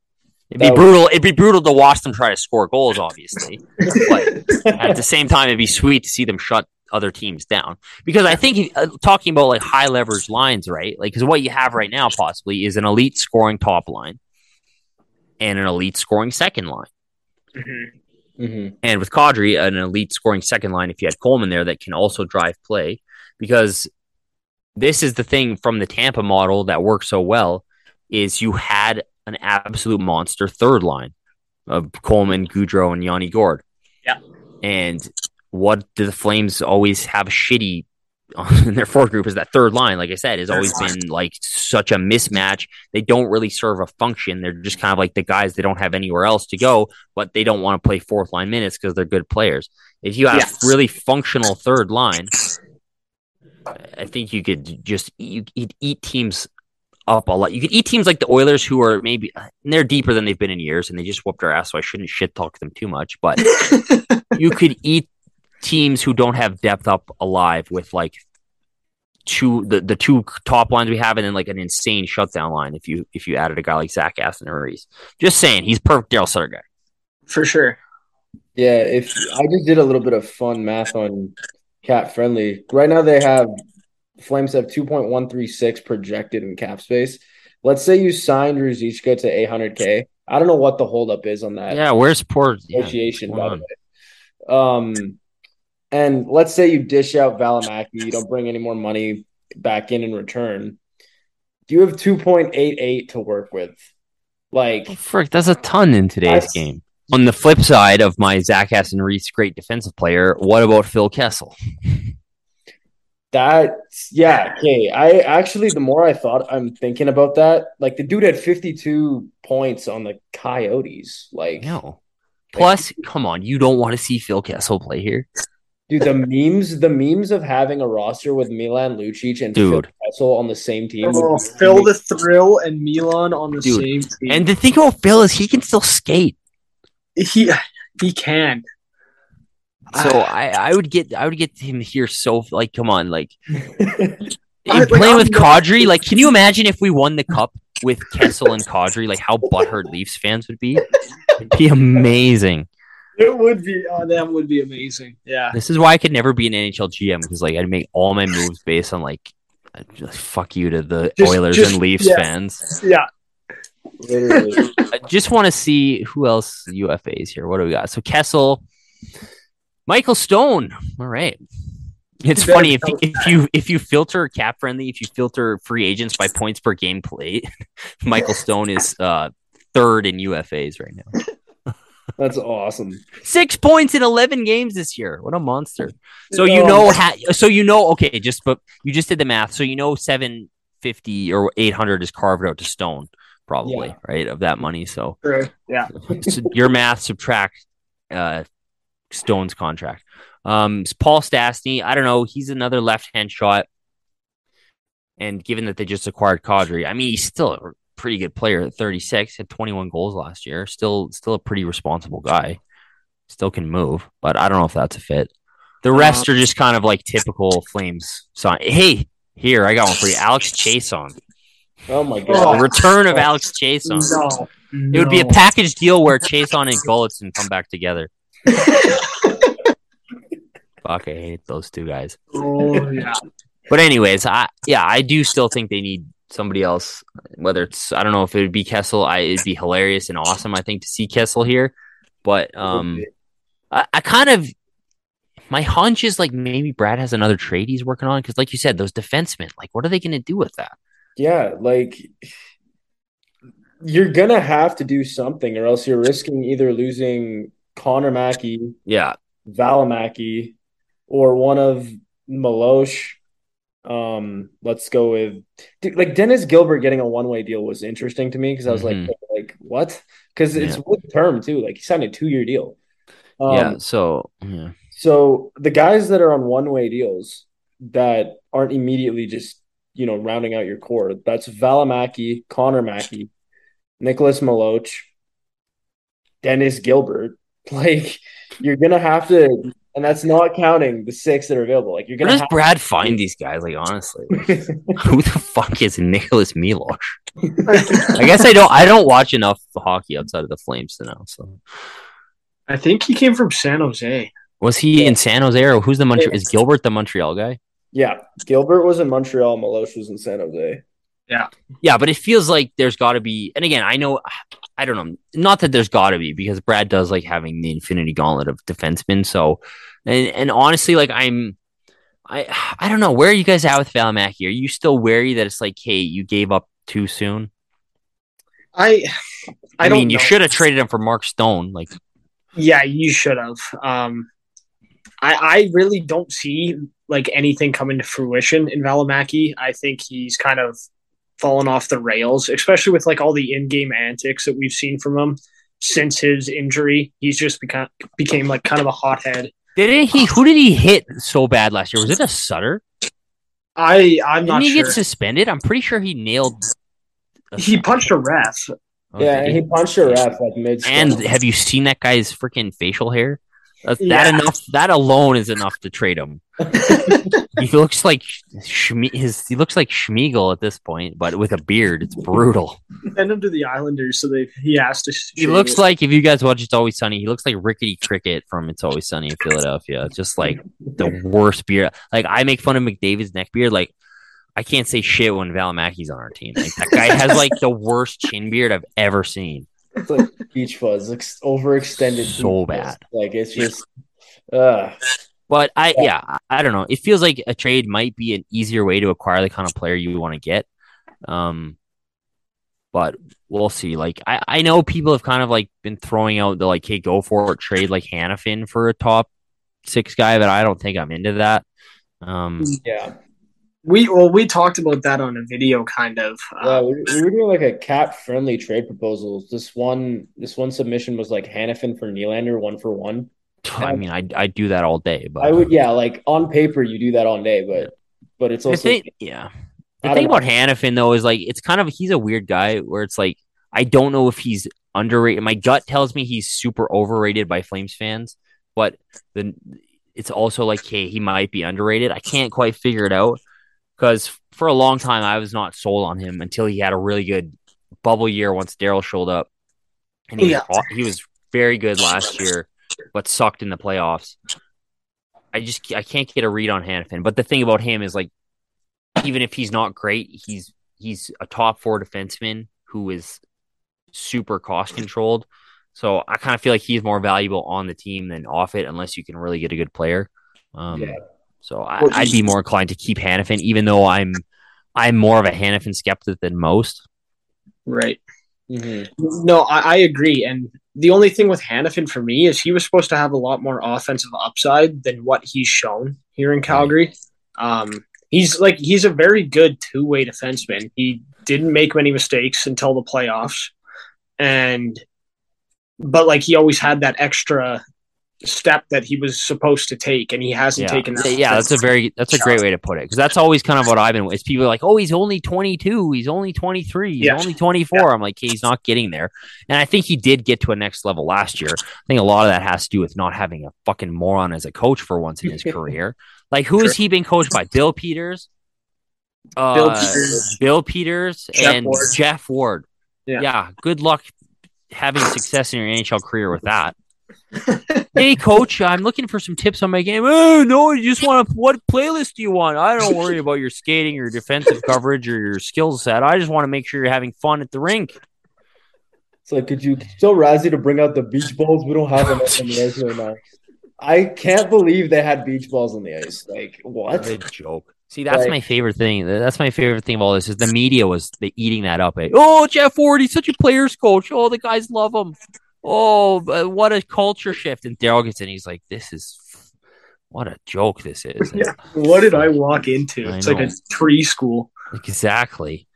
It'd be that brutal. Would... It'd be brutal to watch them try to score goals, obviously. But at the same time, it'd be sweet to see them shut other teams down, because I think uh, talking about like high leverage lines, right? Like, cause what you have right now possibly is an elite scoring top line and an elite scoring second line. Mm-hmm. Mm-hmm. And with Kadri, an elite scoring second line, if you had Coleman there, that can also drive play, because this is the thing from the Tampa model that worked so well, is you had an absolute monster third line of Coleman, Gaudreau, and Yanni Gourde. Yeah. And what do the Flames always have shitty in their forward group is that third line, like I said, has always been like such a mismatch. They don't really serve a function. They're just kind of like the guys they don't have anywhere else to go, but they don't want to play fourth line minutes because they're good players. If you have yes. really functional third line, I think you could just you could eat teams up a lot. You could eat teams like the Oilers, who are maybe they're deeper than they've been in years, and they just whooped our ass, so I shouldn't shit talk them too much, but you could eat teams who don't have depth up alive with like two the, the two top lines we have, and then like an insane shutdown line if you if you added a guy like Zach Aston-Reese. Just saying, he's perfect Darryl Sutter guy. For sure. Yeah, if I just did a little bit of fun math on Cap Friendly. Right now they have Flames have two point one three six projected in cap space. Let's say you signed Ruzicka to eight hundred K. I don't know what the holdup is on that. Yeah, where's poor negotiation, yeah, by the way. Um And let's say you dish out Valimaki, you don't bring any more money back in in return. Do you have two point eight eight to work with? Like, oh, frick, that's a ton in today's game. On the flip side of my Zach Aston-Reese, great defensive player, what about Phil Kessel? That's, yeah, okay. I actually, the more I thought, I'm thinking about that. Like, the dude had fifty-two points on the Coyotes. Like, no. Plus, like, come on, you don't want to see Phil Kessel play here. Dude, the memes, the memes of having a roster with Milan Lucic and Dude. Phil Kessel on the same team. Oh, Phil the Thrill and Milan on the Dude. Same team. And the thing about Phil is he can still skate. He he can. So uh, I, I would get I would get him here so like come on, like playing like, with Kadri, like can you imagine if we won the cup with Kessel and Kadri, like how butthurt Leafs fans would be? It'd be amazing. It would be, oh, that would be amazing. Yeah. This is why I could never be an N H L G M, because like I'd make all my moves based on like, just fuck you to the just, Oilers just, and Leafs yeah. fans. Yeah. Literally. I just want to see who else U F As here. What do we got? So Kessel, Michael Stone. All right. It's you funny if you, if you if you filter cap friendly, if you filter free agents by points per game played, Michael Stone is uh, third in U F As right now. That's awesome. Six points in eleven games this year. What a monster. So no. you know ha- so you know okay, just but you just did the math. So you know seven fifty or eight hundred is carved out to stone probably, yeah. right? Of that money, so. True. Yeah. So your math subtract uh, Stone's contract. Um, Paul Stastny, I don't know, he's another left-hand shot. And given that they just acquired Kadri, I mean, he's still a pretty good player at thirty-six, had twenty-one goals last year. Still, still a pretty responsible guy. Still can move, but I don't know if that's a fit. The rest um, are just kind of like typical Flames sign. Hey, here, I got one for you. Alex Chason. Oh, my God. The return of Alex Chason. No, no. It would be a package deal where Chason and Gulutzan come back together. Fuck, I hate those two guys. Oh, yeah. But anyways, I yeah, I do still think they need somebody else, whether it's, I don't know if it would be Kessel. I, it'd be hilarious and awesome, I think, to see Kessel here. But um, I, I kind of, my hunch is like maybe Brad has another trade he's working on. Because like you said, those defensemen, like what are they going to do with that? Yeah, like you're going to have to do something or else you're risking either losing Connor Mackey, yeah, Valimaki, or one of Milosh. Um, let's go with dude, like Dennis Gilbert getting a one-way deal was interesting to me because I was mm-hmm. like, like what? Because yeah. it's with term too. Like he signed a two-year deal. Um, yeah. So yeah. So the guys that are on one-way deals that aren't immediately just you know rounding out your core. That's Valimaki, Connor Mackey, Nicholas Milosh, Dennis Gilbert. Like you're gonna have to. And that's not counting the six that are available. Like you're gonna. Where does Brad to- find these guys? Like honestly, like, who the fuck is Nicholas Milosh? I guess I don't. I don't watch enough hockey outside of the Flames to know. So, I think he came from San Jose. Was he yeah. in San Jose, or who's the Montreal? Is Gilbert the Montreal guy? Yeah, Gilbert was in Montreal. Milosh was in San Jose. Yeah, yeah, but it feels like there's got to be. And again, I know. I don't know. Not that there's got to be because Brad does like having the infinity gauntlet of defensemen. So, and and honestly, like I'm, I I don't know where are you guys at with Valimaki? Are you still wary that it's like, hey, you gave up too soon? I, I, I mean, don't you should have traded him for Mark Stone. Like, yeah, you should have. Um, I I really don't see like anything coming to fruition in Valimaki. I think he's kind of fallen off the rails, especially with like all the in-game antics that we've seen from him since his injury. He's just become became like kind of a hothead. Didn't he? Who did he hit so bad last year? Was it a Sutter? I I'm didn't not. Did he sure. get suspended? I'm pretty sure he nailed. He punched a ref. Oh, yeah, he? he punched a ref like mid. And have you seen that guy's freaking facial hair? That, yeah. that enough. That alone is enough to trade him. He looks like Schme- his. He looks like Schmeagol at this point, but with a beard. It's brutal. Send him to the Islanders, so they he has to. Sh- he looks it. like if you guys watch It's Always Sunny, he looks like Rickety Cricket from It's Always Sunny in Philadelphia. Just like the worst beard. Like I make fun of McDavid's neck beard. Like I can't say shit when Valimaki's on our team. Like that guy has like the worst chin beard I've ever seen. It's like peach fuzz, ex- overextended, so bad. Fuzz. Like it's just. Uh. But I, yeah, I don't know. It feels like a trade might be an easier way to acquire the kind of player you want to get. Um, but we'll see. Like, I, I know people have kind of like been throwing out the like, hey, go for it, trade like Hanifin for a top six guy, but I don't think I'm into that. Um, yeah. We well, we talked about that on a video, kind of. Um, yeah, we, we were doing like a cap-friendly trade proposal. This one, this one submission was like Hanifin for Nylander, one for one. I mean, I I do that all day, but I would, yeah, like on paper, you do that all day, but but it's also, think, yeah. The thing know. about Hanifin though is like it's kind of he's a weird guy where it's like I don't know if he's underrated. My gut tells me he's super overrated by Flames fans, but then it's also like, hey, he might be underrated. I can't quite figure it out because for a long time I was not sold on him until he had a really good bubble year once Darryl showed up, and he yeah. was, he was very good last year. But sucked in the playoffs. I just I can't get a read on Hanifin. But the thing about him is like, even if he's not great, he's he's a top four defenseman who is super cost controlled. So I kind of feel like he's more valuable on the team than off it, unless you can really get a good player. Um, yeah. So I, well, I'd be more inclined to keep Hanifin, even though I'm I'm more of a Hanifin skeptic than most. Right. Mm-hmm. No, I, I agree. And the only thing with Hanifin for me is he was supposed to have a lot more offensive upside than what he's shown here in Calgary. Um, he's like he's a very good two-way defenseman. He didn't make many mistakes until the playoffs, and but like he always had that extra step that he was supposed to take, and he hasn't yeah. taken that. Yeah, that's a very that's a great way to put it, because that's always kind of what I've been. It's people are like, oh, he's only twenty-two, he's only twenty-three, he's yeah. only twenty-four. Yeah. I'm like, hey, he's not getting there. And I think he did get to a next level last year. I think a lot of that has to do with not having a fucking moron as a coach for once in his career. Like, who sure. has he been coached by? Bill Peters, uh, Bill Peters, Bill Peters, Jeff and Ward. Jeff Ward. Yeah. yeah, good luck having success in your N H L career with that. Hey coach, I'm looking for some tips on my game. Oh no, you just want to, what playlist do you want? I don't worry about your skating, your defensive coverage, or your skill set. I just want to make sure you're having fun at the rink. It's like, could you tell Razzie to bring out the beach balls? We don't have enough on the ice right now. I can't believe they had beach balls on the ice. Like, what? What a joke. See, that's like, my favorite thing. That's my favorite thing of all this is the media was the eating that up. Eh? Oh, Jeff Ward, he's such a player's coach. Oh, the guys love him. Oh, what a culture shift. And Darryl gets in. He's like, this is what a joke this is. Yeah. What did I walk into? I it's know. Like a tree school. Exactly.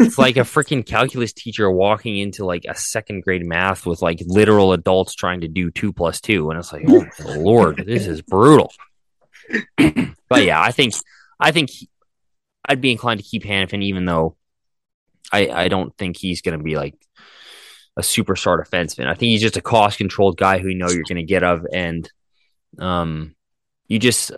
It's like a freaking calculus teacher walking into like a second grade math with like literal adults trying to do two plus two. And it's like, oh, Lord, this is brutal. But yeah, I think I think he, I'd be inclined to keep Hanifin, even though I, I don't think he's going to be like a superstar defenseman. I think he's just a cost-controlled guy who you know you're going to get of, and um, you just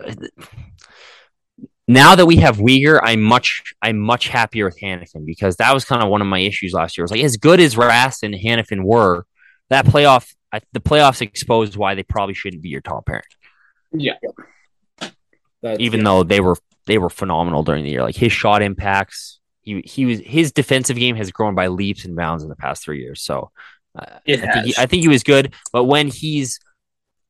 now that we have Weegar, I'm much I'm much happier with Hanifin, because that was kind of one of my issues last year. It was like, as good as Rask and Hanifin were, that playoff I, the playoffs exposed why they probably shouldn't be your top pairing. Yeah, That's, even yeah. though they were they were phenomenal during the year, like his shot impacts. He, he was his defensive game has grown by leaps and bounds in the past three years. So uh, I, think he, I think he was good, but when he's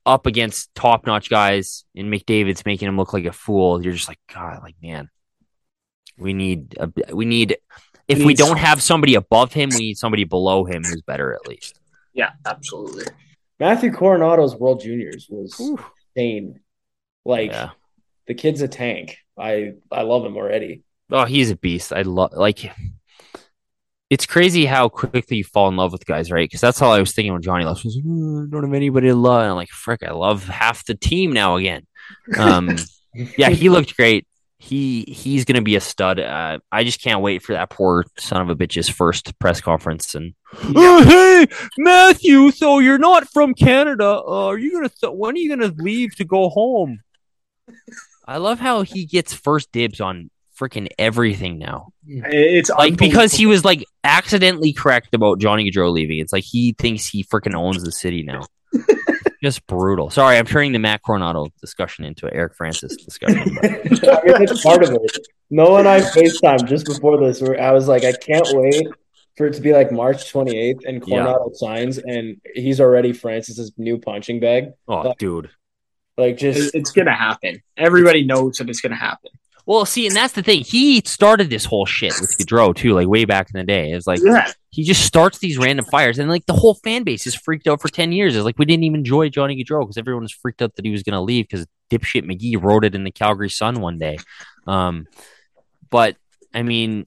up against top-notch guys and McDavid's making him look like a fool, you're just like, God, like man, we need a, we need if we, we don't have somebody above him, we need somebody below him who's better at least. Yeah, absolutely. Matthew Coronado's World Juniors was Oof. insane. Like yeah. the kid's a tank. I I love him already. Oh, he's a beast. I love, like, it's crazy how quickly you fall in love with guys, right? Because that's all I was thinking when Johnny left. I was like, oh, I don't have anybody to love. And I'm like, frick, I love half the team now again. Um, yeah, he looked great. He He's going to be a stud. Uh, I just can't wait for that poor son of a bitch's first press conference. And yeah. oh, hey, Matthew, so you're not from Canada. Uh, are you gonna? Th- when are you going to leave to go home? I love how he gets first dibs on freaking everything now. It's like because he was like accidentally correct about Johnny Gaudreau leaving. It's like he thinks he freaking owns the city now. Just brutal. Sorry, I'm turning the Matt Coronato discussion into an Eric Francis discussion. But... I mean, it's part of it. Noah and I FaceTimed just before this where I was like, I can't wait for it to be like March twenty-eighth and Coronato yeah. signs and he's already Francis's new punching bag. Oh, like, dude. Like, just it's gonna happen. Everybody knows that it's gonna happen. Well, see, and that's the thing. He started this whole shit with Gaudreau, too, like way back in the day. It's like yeah. he just starts these random fires, and like the whole fan base is freaked out for ten years. It's like we didn't even enjoy Johnny Gaudreau because everyone was freaked out that he was going to leave because Dipshit McGee wrote it in the Calgary Sun one day. Um, but, I mean,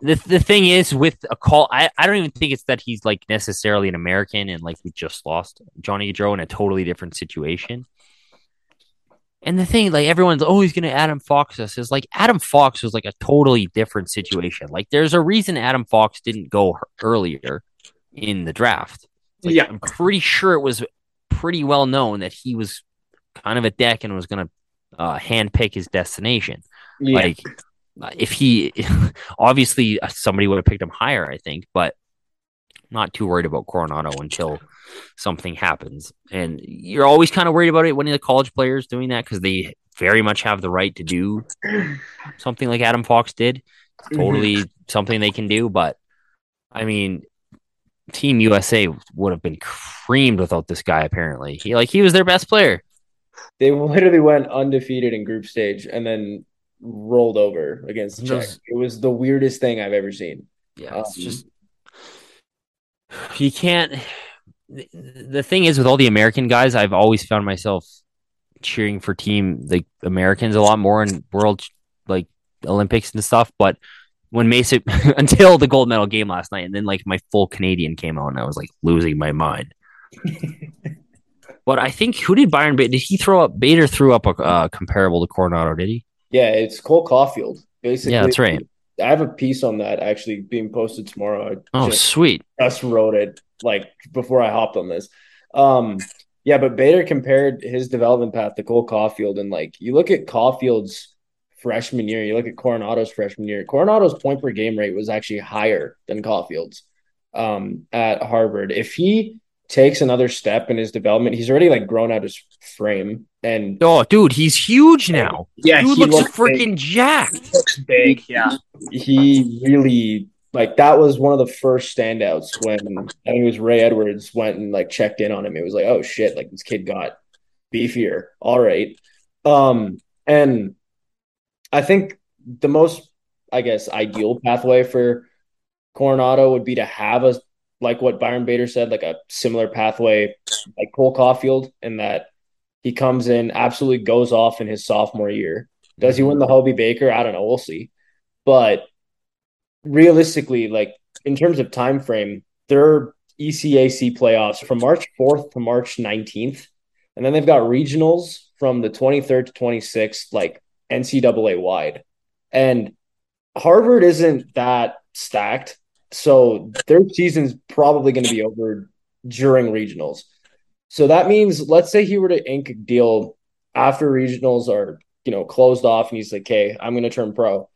the the thing is with a call, I, I don't even think it's that he's like necessarily an American and like we just lost Johnny Gaudreau in a totally different situation. And the thing, like, everyone's always going to Adam Fox us. Is like, Adam Fox was, like, a totally different situation. Like, there's a reason Adam Fox didn't go earlier in the draft. Like, yeah. I'm pretty sure it was pretty well known that he was kind of a deck and was going to uh, handpick his destination. Yeah. Like, if he... Obviously, somebody would have picked him higher, I think, but not too worried about Coronato until something happens. And you're always kind of worried about it when the college players doing that because they very much have the right to do something like Adam Fox did. Totally mm-hmm. something they can do. But, I mean, Team U S A would have been creamed without this guy, apparently. He like he was their best player. They literally went undefeated in group stage and then rolled over against the Czech. It was the weirdest thing I've ever seen. Yeah, um, it's just... you can't. The thing is, with all the American guys, I've always found myself cheering for team like Americans a lot more in world like Olympics and stuff. But when Mason until the gold medal game last night, and then like my full Canadian came out, and I was like losing my mind. But I think who did Byron Bader? Did he throw up? Bader threw up a uh, comparable to Coronato, did he? Yeah, it's Cole Caulfield. Basically, yeah, that's right. I have a piece on that actually being posted tomorrow. I oh, just, sweet! Just wrote it like before I hopped on this. Um, yeah, but Bader compared his development path to Cole Caulfield, and like you look at Caulfield's freshman year, you look at Coronado's freshman year. Coronado's point per game rate was actually higher than Caulfield's um, at Harvard. If he takes another step in his development, he's already like grown out his frame. And oh, dude, he's huge now. Yeah, dude he looks, looks freaking jacked. He looks big. Yeah, he really like that was one of the first standouts when I think it was Ray Edwards went and like checked in on him. It was like, oh shit, like this kid got beefier. All right, um, and I think the most, I guess, ideal pathway for Coronato would be to have a like what Byron Bader said, like a similar pathway like Cole Caulfield, in that he comes in, absolutely goes off in his sophomore year. Does he win the Hobey Baker? I don't know. We'll see. But realistically, like in terms of time frame, there are E C A C playoffs from March fourth to March nineteenth. And then they've got regionals from the twenty-third to twenty-sixth, like N C double A wide. And Harvard isn't that stacked, so their season's probably going to be over during regionals. So that means, let's say he were to ink a deal after regionals are, you know, closed off, and he's like, "Hey, I'm going to turn pro."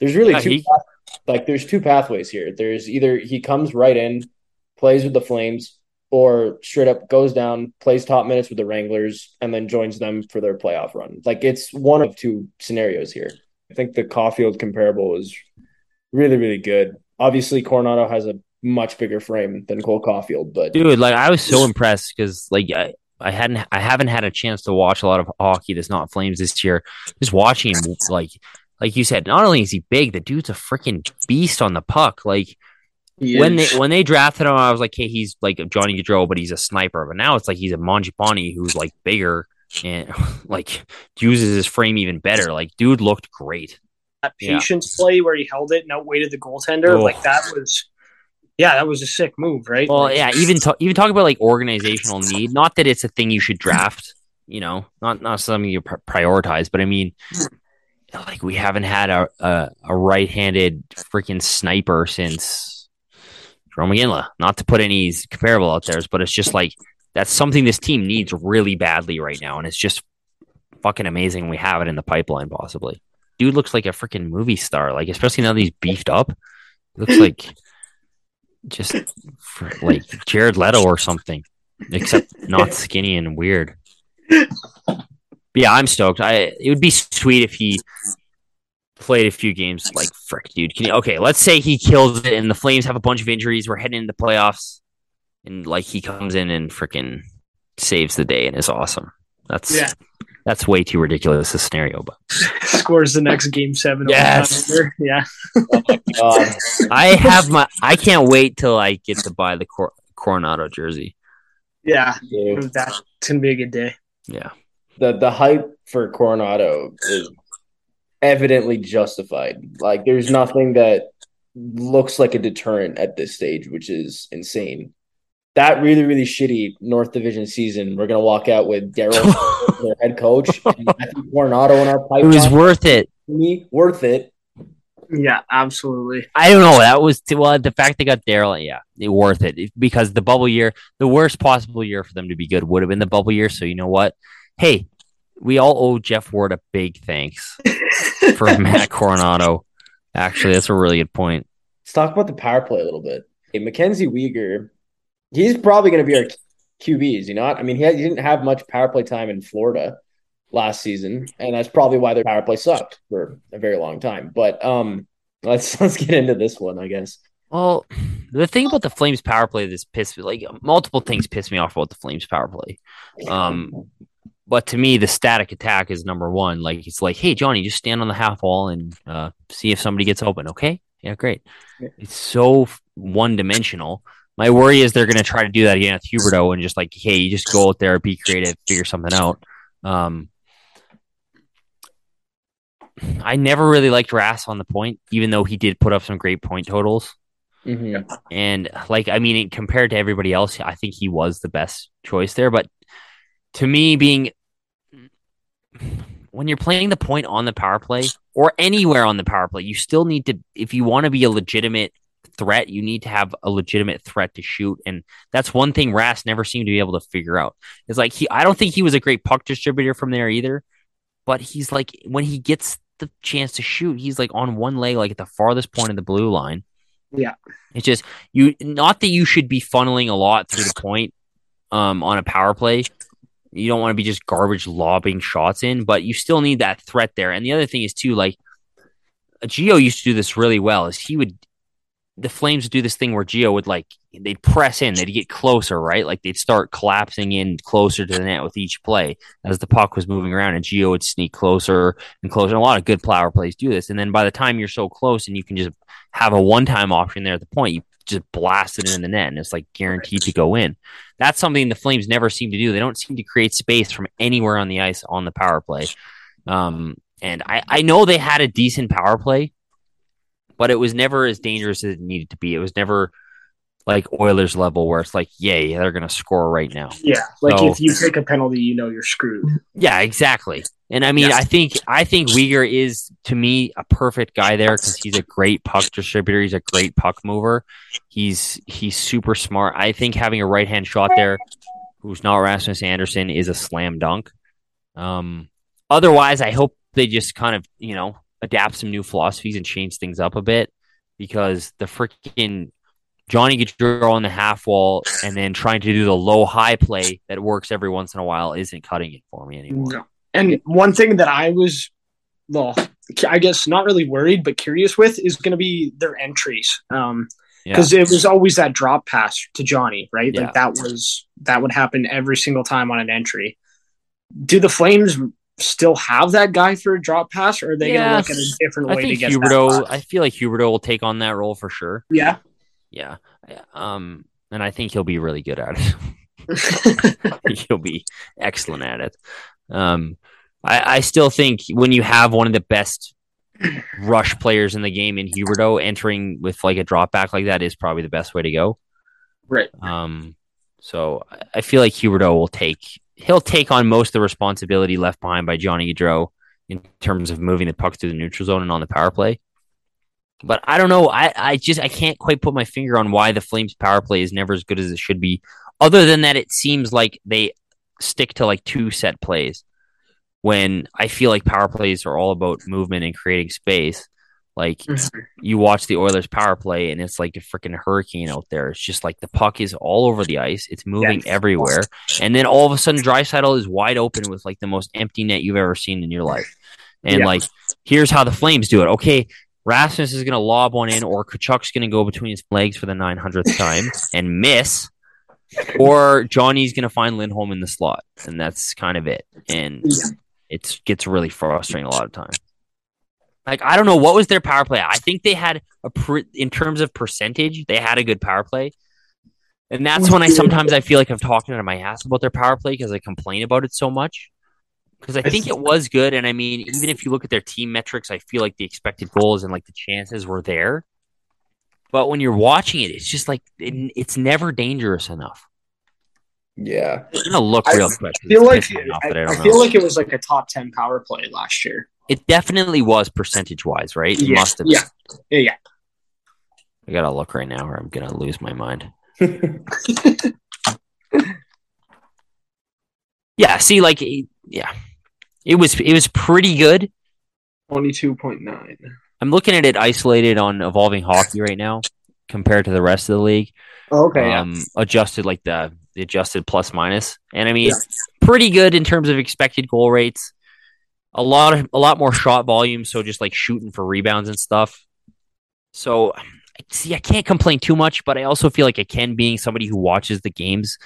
There's really yeah, two, he... path- like, there's two pathways here. There's either he comes right in, plays with the Flames, or straight up goes down, plays top minutes with the Wranglers, and then joins them for their playoff run. Like, it's one of two scenarios here. I think the Caulfield comparable was really, really good. Obviously, Coronato has a much bigger frame than Cole Caulfield, but dude, like I was so impressed because like I, I hadn't I haven't had a chance to watch a lot of hockey that's not Flames this year. Just watching him, like like you said, not only is he big, the dude's a freaking beast on the puck. Like yes. when they when they drafted him, I was like, hey, he's like Johnny Gaudreau, but he's a sniper. But now it's like he's a Mangiapane who's like bigger and like uses his frame even better. Like dude looked great. That patience yeah. play where he held it and outweighted the goaltender, oh. like that was. Yeah, that was a sick move, right? Well, like, yeah, even t- even talk about like organizational need. Not that it's a thing you should draft, you know, not not something you pr- prioritize. But I mean, like we haven't had a a, a right-handed freaking sniper since Jarome Iginla. Not to put any comparable out there, but it's just like that's something this team needs really badly right now, and it's just fucking amazing we have it in the pipeline. Possibly, dude looks like a freaking movie star. Like especially now that he's beefed up, he looks like. Just for, like Jared Leto or something, except not skinny and weird. But yeah, I'm stoked. I it would be sweet if he played a few games. Like frick, dude. Can you, okay, let's say he kills it, and the Flames have a bunch of injuries. We're heading into playoffs, and like he comes in and freaking saves the day and is awesome. That's yeah. That's way too ridiculous a scenario, but scores the next game seven. Yes, yeah. Oh my God. I have my. I can't wait till I get to buy the Cor- Coronato jersey. Yeah, that's gonna be a good day. Yeah, the the hype for Coronato is evidently justified. Like, there's nothing that looks like a deterrent at this stage, which is insane. That really, really shitty North Division season, we're going to walk out with Darryl, their head coach, and Matthew Coronato in our pipeline. It was worth it. Me, worth it. Yeah, absolutely. I don't know. That was too, well, the fact they got Darryl, yeah, it worth it. Because the bubble year, the worst possible year for them to be good would have been the bubble year. So you know what? Hey, we all owe Jeff Ward a big thanks for Matt Coronato. Actually, that's a really good point. Let's talk about the power play a little bit. Hey, Mackenzie Weegar... He's probably going to be our Q B, is he not? I mean, he, had, he didn't have much power play time in Florida last season, and that's probably why their power play sucked for a very long time. But um, let's let's get into this one, I guess. Well, the thing about the Flames power play that's pissed me, like multiple things piss me off about the Flames power play. Um, but to me, the static attack is number one. Like it's like, hey, Johnny, just stand on the half wall and uh, see if somebody gets open. Okay, yeah, great. It's so one dimensional. My worry is they're going to try to do that again with Huberdeau and just like, hey, you just go out there, be creative, figure something out. Um, I never really liked Rass on the point, even though he did put up some great point totals. Mm-hmm. And like, I mean, compared to everybody else, I think he was the best choice there. But to me, being when you're playing the point on the power play or anywhere on the power play, you still need to, if you want to be a legitimate threat, you need to have a legitimate threat to shoot. And that's one thing Rass never seemed to be able to figure out. It's like he, I don't think he was a great puck distributor from there either, but he's like, when he gets the chance to shoot, he's like on one leg, like at the farthest point of the blue line. Yeah. It's just you, not that you should be funneling a lot through the point um, on a power play. You don't want to be just garbage lobbing shots in, but you still need that threat there. And the other thing is too, like Gio used to do this really well is he would, the Flames would do this thing where Gio would like, they'd press in, they'd get closer, right? Like they'd start collapsing in closer to the net with each play as the puck was moving around and Gio would sneak closer and closer. And a lot of good power plays do this. And then by the time you're so close and you can just have a one-time option there at the point, you just blast it in the net and it's like guaranteed to go in. That's something the Flames never seem to do. They don't seem to create space from anywhere on the ice on the power play. Um, and I, I know they had a decent power play, but it was never as dangerous as it needed to be. It was never like Oilers level where it's like, yay, they're going to score right now. Yeah, like so, if you take a penalty, you know you're screwed. Yeah, exactly. And I mean, yeah. I think I think Weegar is, to me, a perfect guy there because he's a great puck distributor. He's a great puck mover. He's he's super smart. I think having a right-hand shot there, who's not Rasmus Andersson, is a slam dunk. Um, otherwise, I hope they just kind of, you know, adapt some new philosophies and change things up a bit because the freaking Johnny Gaudreau on the half wall and then trying to do the low-high play that works every once in a while isn't cutting it for me anymore. No. And one thing that I was, well, I guess not really worried but curious with is going to be their entries um, because yeah. it was always that drop pass to Johnny, right? Yeah. Like that was that would happen every single time on an entry. Do the Flames still have that guy for a drop pass, or are they yeah. going to look at a different I way to get Huberdeau, that I feel like Huberdeau will take on that role for sure. Yeah. Yeah. Um, and I think he'll be really good at it. I think he'll be excellent at it. Um, I, I still think when you have one of the best rush players in the game in Huberdeau, entering with like a drop back like that is probably the best way to go. Right. Um, so I feel like Huberdeau will take he'll take on most of the responsibility left behind by Johnny Gaudreau in terms of moving the puck through the neutral zone and on the power play. But I don't know. I, I just I can't quite put my finger on why the Flames power play is never as good as it should be, other than that it seems like they stick to like two set plays when I feel like power plays are all about movement and creating space. Like you watch the Oilers power play and it's like a freaking hurricane out there. It's just like the puck is all over the ice. It's moving yes. everywhere. And then all of a sudden Draisaitl is wide open with like the most empty net you've ever seen in your life. And yeah. like, here's how the Flames do it. Okay. Rasmus is going to lob one in, or Tkachuk's going to go between his legs for the nine hundredth time and miss, or Johnny's going to find Lindholm in the slot. And that's kind of it. And yeah. it gets really frustrating a lot of times. Like, I don't know what was their power play. I think they had a pr- in terms of percentage, they had a good power play, and that's when I sometimes I feel like I'm talking out of my ass about their power play because I complain about it so much. Because I think it was good, and I mean, even if you look at their team metrics, I feel like the expected goals and like the chances were there. But when you're watching it, it's just like it, it's never dangerous enough. Yeah, I'm gonna look real I quick. Feel like, enough, I, I, I feel know. like it was like a top ten power play last year. It definitely was percentage-wise, right? It yeah, must have been. Yeah, yeah, yeah. I gotta look right now, or I'm gonna lose my mind. yeah, see, like, yeah, it was it was pretty good. Twenty-two point nine. I'm looking at it isolated on Evolving Hockey right now, compared to the rest of the league. Oh, okay. Um, yeah. Adjusted like the, the adjusted plus minus, and I mean, yeah. pretty good in terms of expected goal rates. A lot of a lot more shot volume, so just like shooting for rebounds and stuff. So, see, I can't complain too much, but I also feel like I can, being somebody who watches the games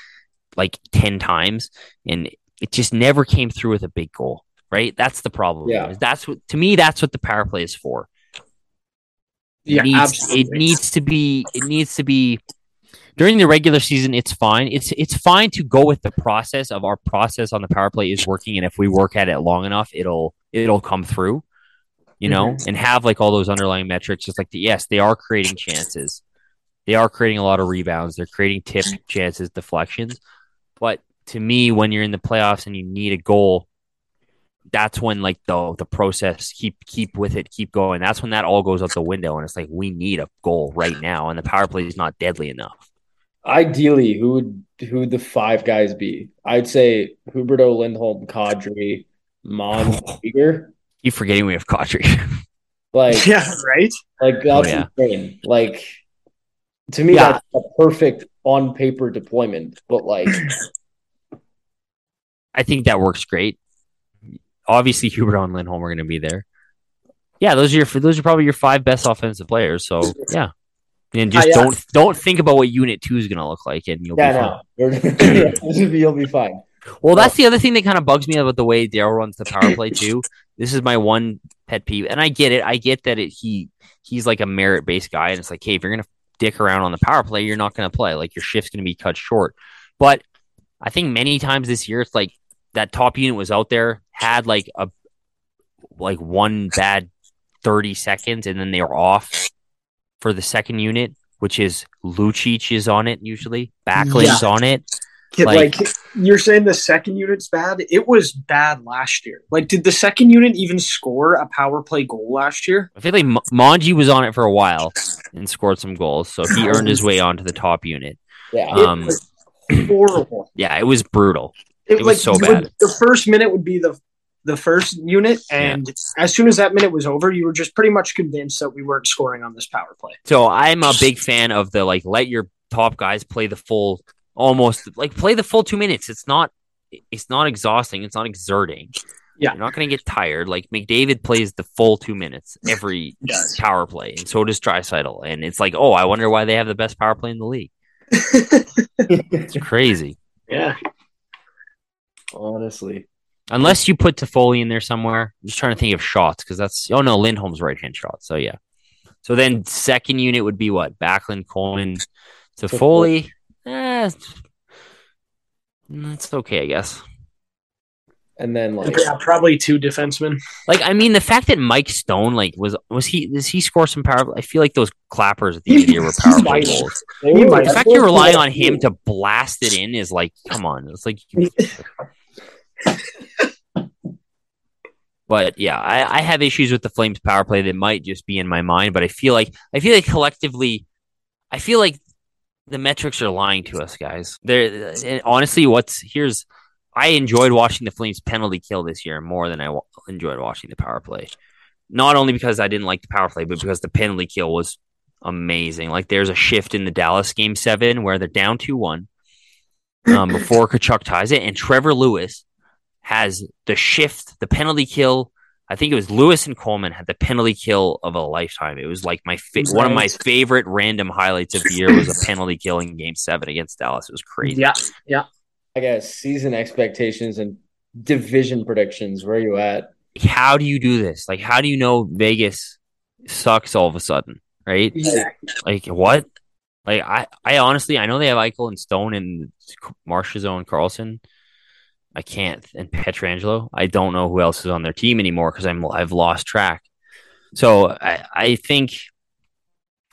like ten times, and it just never came through with a big goal. Right? That's the problem. Yeah. That's what to me. That's what the power play is for. It yeah, needs, absolutely. It needs to be. It needs to be. during the regular season, it's fine. It's it's fine to go with the process of our process on the power play is working, and if we work at it long enough, it'll it'll come through, you know, mm-hmm. and have like all those underlying metrics. Just like the, yes, they are creating chances, they are creating a lot of rebounds, they're creating tip chances, deflections. But to me, when you're in the playoffs and you need a goal, that's when like the the process keep keep with it, keep going. That's when that all goes out the window, and it's like we need a goal right now, and the power play is not deadly enough. Ideally, who would who would the five guys be? I'd say Huberdeau, Lindholm, Kadri, Mon, Weegar. You're forgetting we have Kadri. Like yeah, right. Like that's oh, yeah. insane. Like to me, yeah. that's a perfect on paper deployment. But like, I think that works great. Obviously, Huberdeau and Lindholm are going to be there. Yeah, those are your those are probably your five best offensive players. So yeah, and just uh, yeah. don't don't think about what Unit Two is going to look like, and you'll yeah, be fine. No. You'll be fine. Well, that's the other thing that kind of bugs me about the way Darryl runs the power play too. This is my one pet peeve, and I get it. I get that it, he he's like a merit based guy, and it's like, hey, if you're going to dick around on the power play, you're not going to play. Like your shift's going to be cut short. But I think many times this year, it's like that top unit was out there. Had like a like one bad thirty seconds, and then they were off for the second unit, which is Lucic is on it usually, Backlund's yeah. on it. Like, like you're saying, the second unit's bad. It was bad last year. Like, did the second unit even score a power play goal last year? I feel like M- Mangi was on it for a while and scored some goals, so he earned his way onto the top unit. Yeah, um, it was horrible. Yeah, it was brutal. It, it was like, so bad. Would, the first minute would be the the first unit, and yeah. as soon as that minute was over, you were just pretty much convinced that we weren't scoring on this power play. So I'm a big fan of the, like, let your top guys play the full, almost, like, play the full two minutes. It's not it's not exhausting. It's not exerting. Yeah. You're not going to get tired. Like, McDavid plays the full two minutes every yes. power play, and so does Draisaitl. And it's like, oh, I wonder why they have the best power play in the league. It's crazy. Yeah. Honestly, unless you put Tofoli in there somewhere. I'm just trying to think of shots because that's oh no, Lindholm's right hand shot. So yeah, so then second unit would be what? Backlund, Coleman, Tofoli. Eh, that's okay, I guess. And then like yeah, probably two defensemen. Like I mean, the fact that Mike Stone like was was he does he score some power? I feel like those clappers at the end of the year were power play goals. The fact you're relying on him to blast it in is like, come on, it's like. But yeah, I, I have issues with the Flames power play that might just be in my mind, but I feel like I feel like collectively I feel like the metrics are lying to us, guys. They're and honestly what's here's I enjoyed watching the Flames penalty kill this year more than I w- enjoyed watching the power play. Not only because I didn't like the power play, but because the penalty kill was amazing. Like there's a shift in the Dallas game seven where they're down two one um, before Tkachuk ties it, and Trevor Lewis has the shift, the penalty kill. I think it was Lewis and Coleman had the penalty kill of a lifetime. It was like my fa- one of my favorite random highlights of the year was a penalty kill in Game Seven against Dallas. It was crazy. Yeah, yeah. I guess season expectations and division predictions. Where are you at? How do you do this? Like, how do you know Vegas sucks all of a sudden? Right? Yeah. Like what? Like I, I honestly, I know they have Eichel and Stone and Marchessault and Carlson. I can't, and Pietrangelo. I don't know who else is on their team anymore because I'm I've lost track. So I, I think,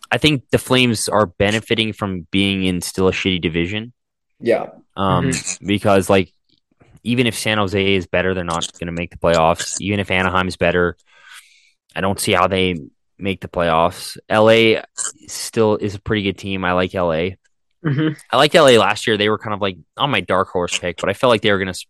I think the Flames are benefiting from being in still a shitty division. Yeah, um, mm-hmm. because like even if San Jose is better, they're not going to make the playoffs. Even if Anaheim's better, I don't see how they make the playoffs. L A still is a pretty good team. I like L A. Mm-hmm. I liked L A last year. They were kind of like on my dark horse pick, but I felt like they were going to su-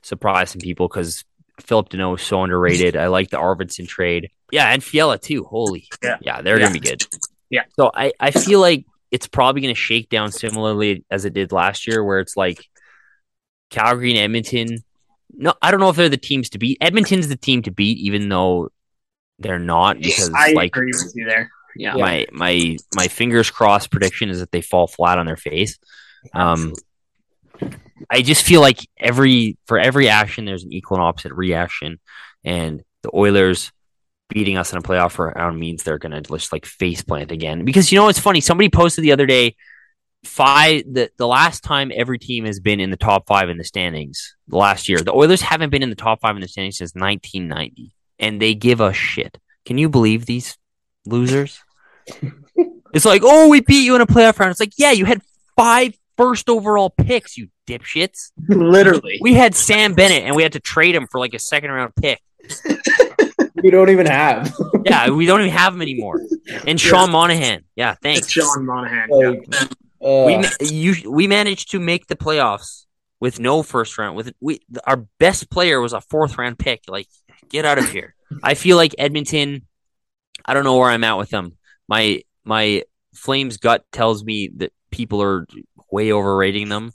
surprise some people because Philip Deneau is so underrated. I like the Arvidsson trade. Yeah, and Fiala too. Holy. Yeah, yeah they're yeah. going to be good. Yeah. So I, I feel like it's probably going to shake down similarly as it did last year where it's like Calgary and Edmonton. No, I don't know if they're the teams to beat. Edmonton's the team to beat, even though they're not. Because I like, agree with you there. Yeah, my my my fingers crossed prediction is that they fall flat on their face. Um, I just feel like every for every action, there's an equal and opposite reaction, and the Oilers beating us in a playoff round means they're gonna just like faceplant again. Because you know what's funny? Somebody posted the other day, five, the, the last time every team has been in the top five in the standings, the last year, the Oilers haven't been in the top five in the standings since nineteen ninety, and they give a shit. Can you believe these losers? It's like, oh, we beat you in a playoff round. It's like, yeah, you had five first overall picks, you dipshits. Literally. We had Sam Bennett, and we had to trade him for like a second round pick. We don't even have. Yeah, we don't even have him anymore. And Sean yeah. Monahan. Yeah, thanks. It's Sean Monahan. Like, yeah. uh, we ma- you, we managed to make the playoffs with no first round. With we our best player was a fourth round pick. Like, get out of here. I feel like Edmonton. I don't know where I'm at with them. My my Flames gut tells me that people are way overrating them.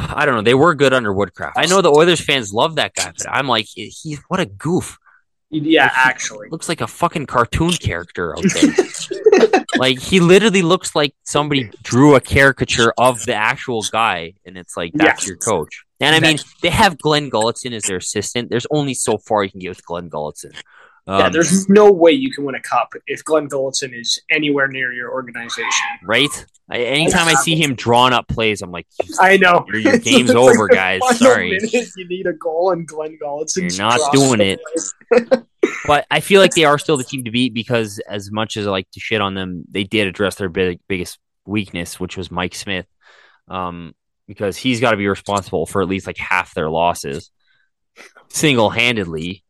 I don't know. They were good under Woodcraft. I know the Oilers fans love that guy, but I'm like, he's what a goof. Yeah, like, actually. Looks like a fucking cartoon character out there. Like, he literally looks like somebody drew a caricature of the actual guy, and it's like, that's yes. your coach. And I mean, that's- they have Glen Gulutzan as their assistant. There's only so far you can get with Glen Gulutzan. Um, yeah, there's no way you can win a cup if Glen Gulutzan is anywhere near your organization. Right? I, anytime I see him drawing up plays, I'm like, I know. Your, your game's over, like guys. Sorry. Minute, you need a goal and Glen Gulutzan's You're not doing it. But I feel like they are still the team to beat because as much as I like to shit on them, they did address their big, biggest weakness, which was Mike Smith, um, because he's got to be responsible for at least like half their losses single-handedly.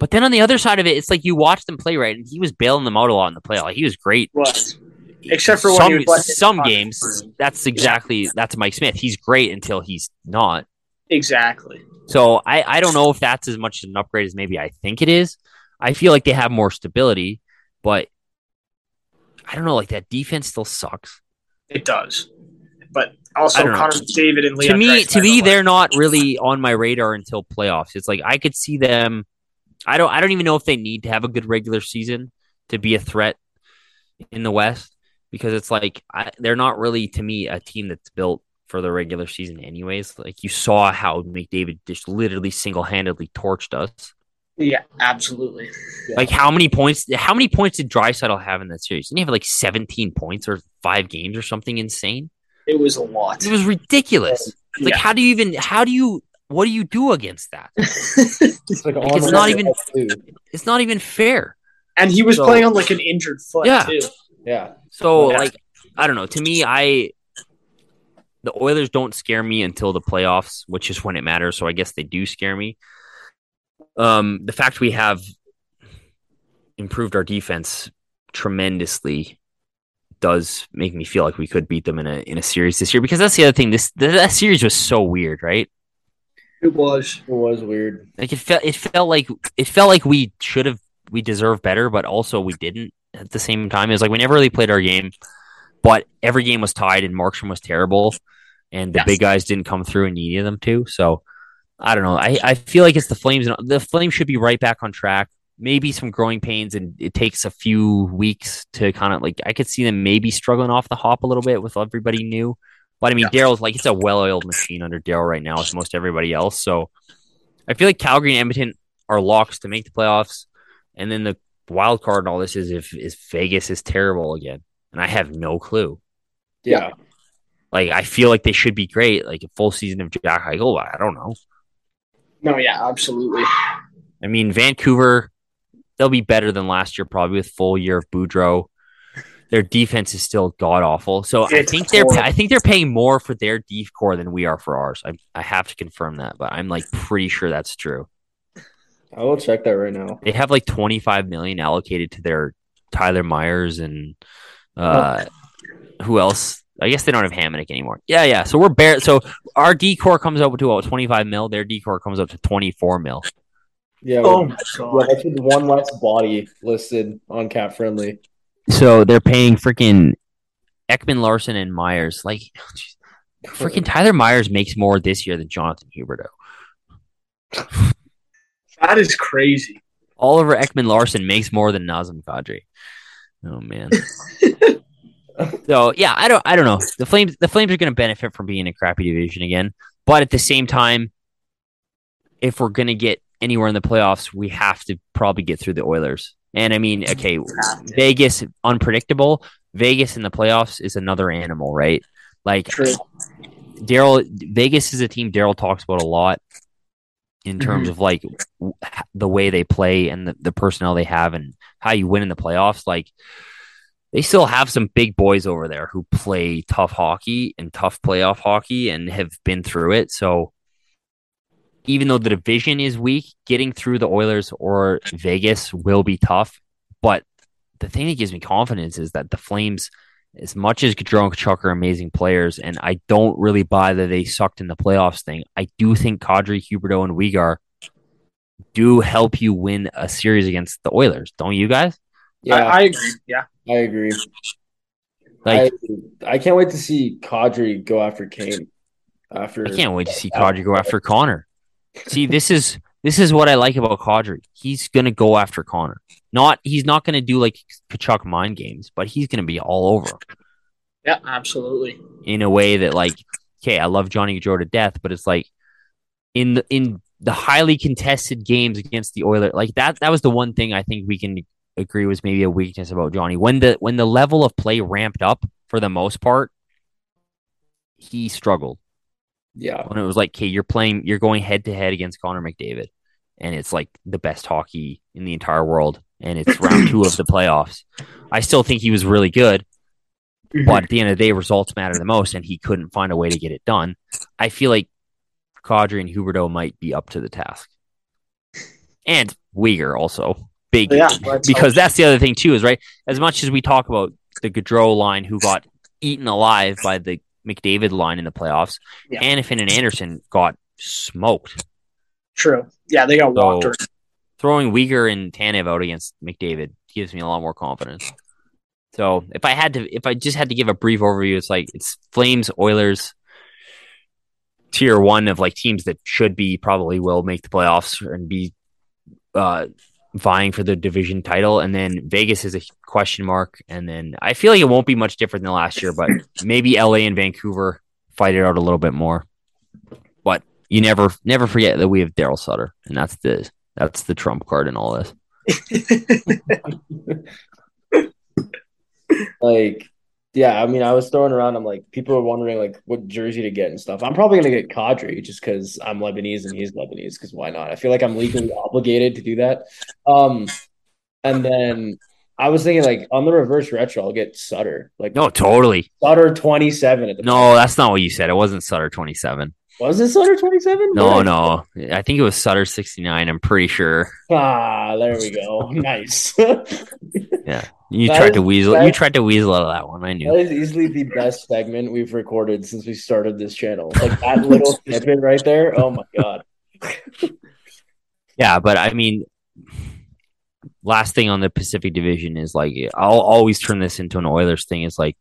But then on the other side of it, it's like you watch them play, right? And he was bailing them out a lot in the playoff. Like, he was great. What? Except for some, when some games, that's exactly yeah. that's Mike Smith. He's great until he's not. Exactly. So I, I don't know if that's as much an upgrade as maybe I think it is. I feel like they have more stability, but I don't know. Like, that defense still sucks. It does. But also Connor McDavid and Leon. To me, Draisaitl, to me, they're not really on my radar until playoffs. It's like I could see them. I don't I don't even know if they need to have a good regular season to be a threat in the West, because it's like I, they're not really, to me, a team that's built for the regular season anyways. Like, you saw how McDavid just literally single-handedly torched us. Yeah, absolutely. Yeah. Like, how many points How many points did Draisaitl have in that series? Didn't he have like seventeen points or five games or something insane? It was a lot. It was ridiculous. Yeah. Like, how do you even – how do you – what do you do against that? It's, like like it's not even. It's not even fair. And he was so, playing on like an injured foot. Yeah. Too. Yeah. So yeah. like, I don't know. To me, I the Oilers don't scare me until the playoffs, which is when it matters. So I guess they do scare me. Um, the fact we have improved our defense tremendously does make me feel like we could beat them in a in a series this year, because that's the other thing. This that series was so weird, right? It was. It was weird. Like it felt. It felt like it felt like we should have. We deserved better, but also we didn't. At the same time, it was like we never really played our game, but every game was tied, and Markstrom was terrible, and the yes. big guys didn't come through and needed them to. So I don't know. I, I feel like it's the Flames, and the Flames should be right back on track. Maybe some growing pains, and it takes a few weeks to kind of like. I could see them maybe struggling off the hop a little bit with everybody new. But I mean, yeah. Daryl's like, it's a well-oiled machine under Darryl right now, as most everybody else. So I feel like Calgary and Edmonton are locks to make the playoffs. And then the wild card and all this is if is Vegas is terrible again. And I have no clue. Yeah. Like, I feel like they should be great. Like, a full season of Jack Eichel, I don't know. No, yeah, absolutely. I mean, Vancouver, they'll be better than last year, probably with full year of Boudreau. Their defense is still god awful, so it's I think they're horrible. I think they're paying more for their def core than we are for ours. I I have to confirm that, but I'm like pretty sure that's true. I will check that right now. They have like twenty-five million dollars allocated to their Tyler Myers and uh, oh. who else? I guess they don't have Hamonic anymore. Yeah, yeah. So we're bare. So our D core comes up to about twenty-five mil. Their D core comes up to twenty-four mil. Yeah. Oh my god. That's with one less body listed on Cap Friendly. So they're paying freaking Ekman Larson and Myers. Like, freaking Tyler Myers makes more this year than Jonathan Huberdeau. That is crazy. Oliver Ekman Larson makes more than Nazem Kadri. Oh man. So yeah, I don't, I don't know. The Flames, the Flames are going to benefit from being a crappy division again. But at the same time, if we're going to get anywhere in the playoffs, we have to probably get through the Oilers. And I mean, okay, Vegas, unpredictable. Vegas in the playoffs is another animal, right? Like, True. Darryl, Vegas is a team Darryl talks about a lot in terms mm-hmm. of like w- the way they play and the, the personnel they have and how you win in the playoffs. Like, they still have some big boys over there who play tough hockey and tough playoff hockey and have been through it. So even though the division is weak, getting through the Oilers or Vegas will be tough. But the thing that gives me confidence is that the Flames, as much as Gaudreau and Tkachuk are amazing players, and I don't really buy that they sucked in the playoffs thing, I do think Kadri, Huberdeau, and Weegar do help you win a series against the Oilers. Don't you guys? Yeah, I, I agree. Yeah. I agree. Like, I, I can't wait to see Kadri go after Kane. After I can't wait to see Kadri go after Connor. See, this is this is what I like about Kadri. He's gonna go after Connor. Not he's not gonna do like Tkachuk mind games, but he's gonna be all over. Yeah, absolutely. In a way that, like, okay, I love Johnny Gaudreau to death, but it's like in the in the highly contested games against the Oilers, like that. That was the one thing I think we can agree was maybe a weakness about Johnny. When the when the level of play ramped up for the most part, he struggled. Yeah. When it was like, okay, you're playing, you're going head to head against Connor McDavid, and it's like the best hockey in the entire world, and it's round two of the playoffs. I still think he was really good, mm-hmm. but at the end of the day, results matter the most, and he couldn't find a way to get it done. I feel like Kadri and Huberdeau might be up to the task. And Weegar also. Big yeah, because that's the other thing too, is right, as much as we talk about the Gaudreau line who got eaten alive by the McDavid line in the playoffs, yeah. Hanifin and Andersson got smoked. True. Yeah, they got so, walked. Or... Throwing Weegar and Tanev out against McDavid gives me a lot more confidence. So if I had to if I just had to give a brief overview, it's like it's Flames, Oilers, tier one of like teams that should be probably will make the playoffs and be uh vying for the division title, and then Vegas is a question mark, and then I feel like it won't be much different than last year, but maybe L A and Vancouver fight it out a little bit more. But you never never forget that we have Darryl Sutter, and that's the that's the trump card in all this. Like, yeah, I mean, I was throwing around, I'm like, people are wondering like what jersey to get and stuff. I'm probably gonna get Kadri just because I'm Lebanese and he's Lebanese, because why not? I feel like I'm legally obligated to do that. Um, and then I was thinking like on the reverse retro, I'll get Sutter. Like, no, totally Sutter twenty-seven. At the no, point. That's not what you said. It wasn't Sutter twenty-seven. Was it Sutter twenty-seven? No, no. I think it was Sutter sixty-nine, I'm pretty sure. Ah, there we go. Nice. Yeah. You that tried is, to weasel that, you tried to weasel out of that one, I knew. That is easily the best segment we've recorded since we started this channel. Like that little snippet right there. Oh my god. Yeah, but I mean, last thing on the Pacific Division is like I'll always turn this into an Oilers thing. It's like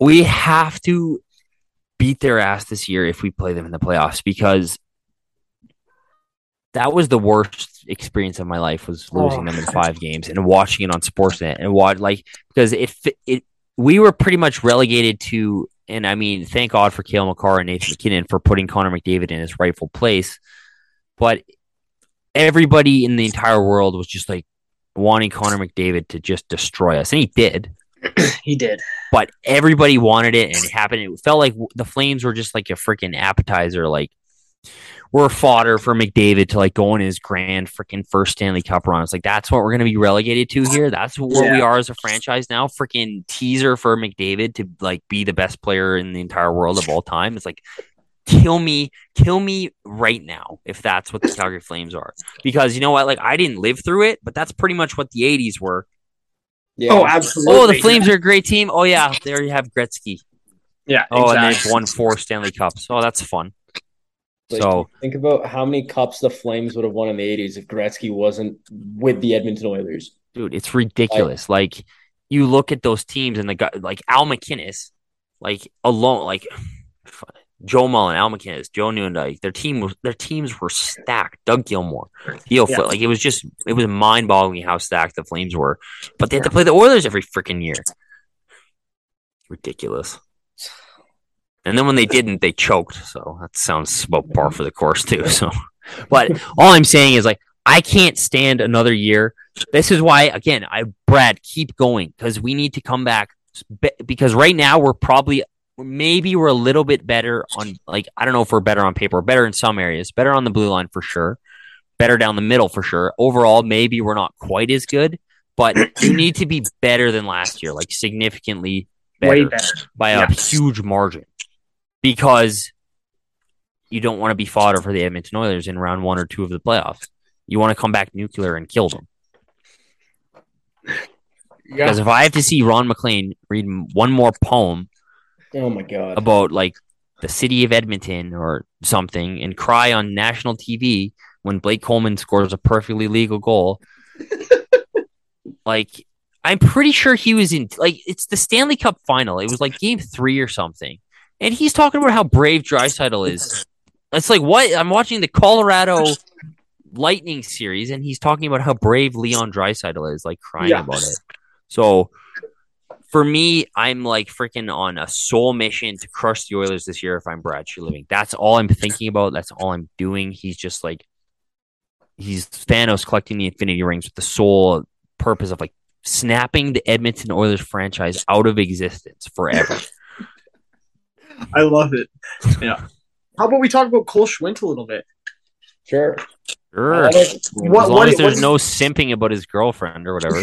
we have to beat their ass this year if we play them in the playoffs, because that was the worst experience of my life, was losing oh. them in five games and watching it on Sportsnet and watch like, because if it, it we were pretty much relegated to, and I mean, thank God for Cale Makar and Nathan MacKinnon for putting Connor McDavid in his rightful place, but everybody in the entire world was just like wanting Connor McDavid to just destroy us, and he did. He did. But everybody wanted it, and it happened. It felt like the Flames were just like a freaking appetizer. Like, we're fodder for McDavid to like go in his grand freaking first Stanley Cup run. It's like, that's what we're going to be relegated to here. That's what yeah. we are as a franchise now. Freaking teaser for McDavid to like be the best player in the entire world of all time. It's like, kill me, kill me right now if that's what the Calgary Flames are. Because you know what? Like, I didn't live through it, but that's pretty much what the eighties were. Yeah. Oh, absolutely. Oh, the Flames are a great team. Oh, yeah. There you have Gretzky. Yeah. Oh, exactly. And they've won four Stanley Cups. Oh, that's fun. Like, so think about how many cups the Flames would have won in the eighties if Gretzky wasn't with the Edmonton Oilers. Dude, it's ridiculous. I, like, you look at those teams and the guy, like Al MacInnis, like alone, like Joe Mullen, Al MacInnis, Joe Nundyke. Their team was, their teams were stacked. Doug Gilmour, Theo yeah. Flynn, like it was just, it was mind-boggling how stacked the Flames were. But they had to play the Oilers every freaking year. Ridiculous. And then when they didn't, they choked. So that sounds about par for the course too. So, but all I'm saying is like I can't stand another year. This is why, again, I Brad, keep going, because we need to come back, because right now we're probably, maybe we're a little bit better on, like, I don't know if we're better on paper, better in some areas, better on the blue line for sure, better down the middle for sure. Overall, maybe we're not quite as good, but you need to be better than last year, like significantly better, way better. by yeah. a huge margin, because you don't want to be fodder for the Edmonton Oilers in round one or two of the playoffs. You want to come back nuclear and kill them. Yeah. Because if I have to see Ron McLean read one more poem, oh my god, about like the city of Edmonton or something, and cry on national T V when Blake Coleman scores a perfectly legal goal, like I'm pretty sure he was in, like, it's the Stanley Cup final. It was like game three or something, and he's talking about how brave Draisaitl is. It's like, what? I'm watching the Colorado Lightning series, and he's talking about how brave Leon Draisaitl is, like crying yeah. about it. So for me, I'm like freaking on a soul mission to crush the Oilers this year if I'm Brad Living. That's all I'm thinking about. That's all I'm doing. He's just like, he's Thanos collecting the Infinity Rings with the sole purpose of like snapping the Edmonton Oilers franchise out of existence forever. I love it. Yeah. How about we talk about Cole Schwint a little bit? Sure. Sure. What, as long what, as there's what, no simping about his girlfriend or whatever.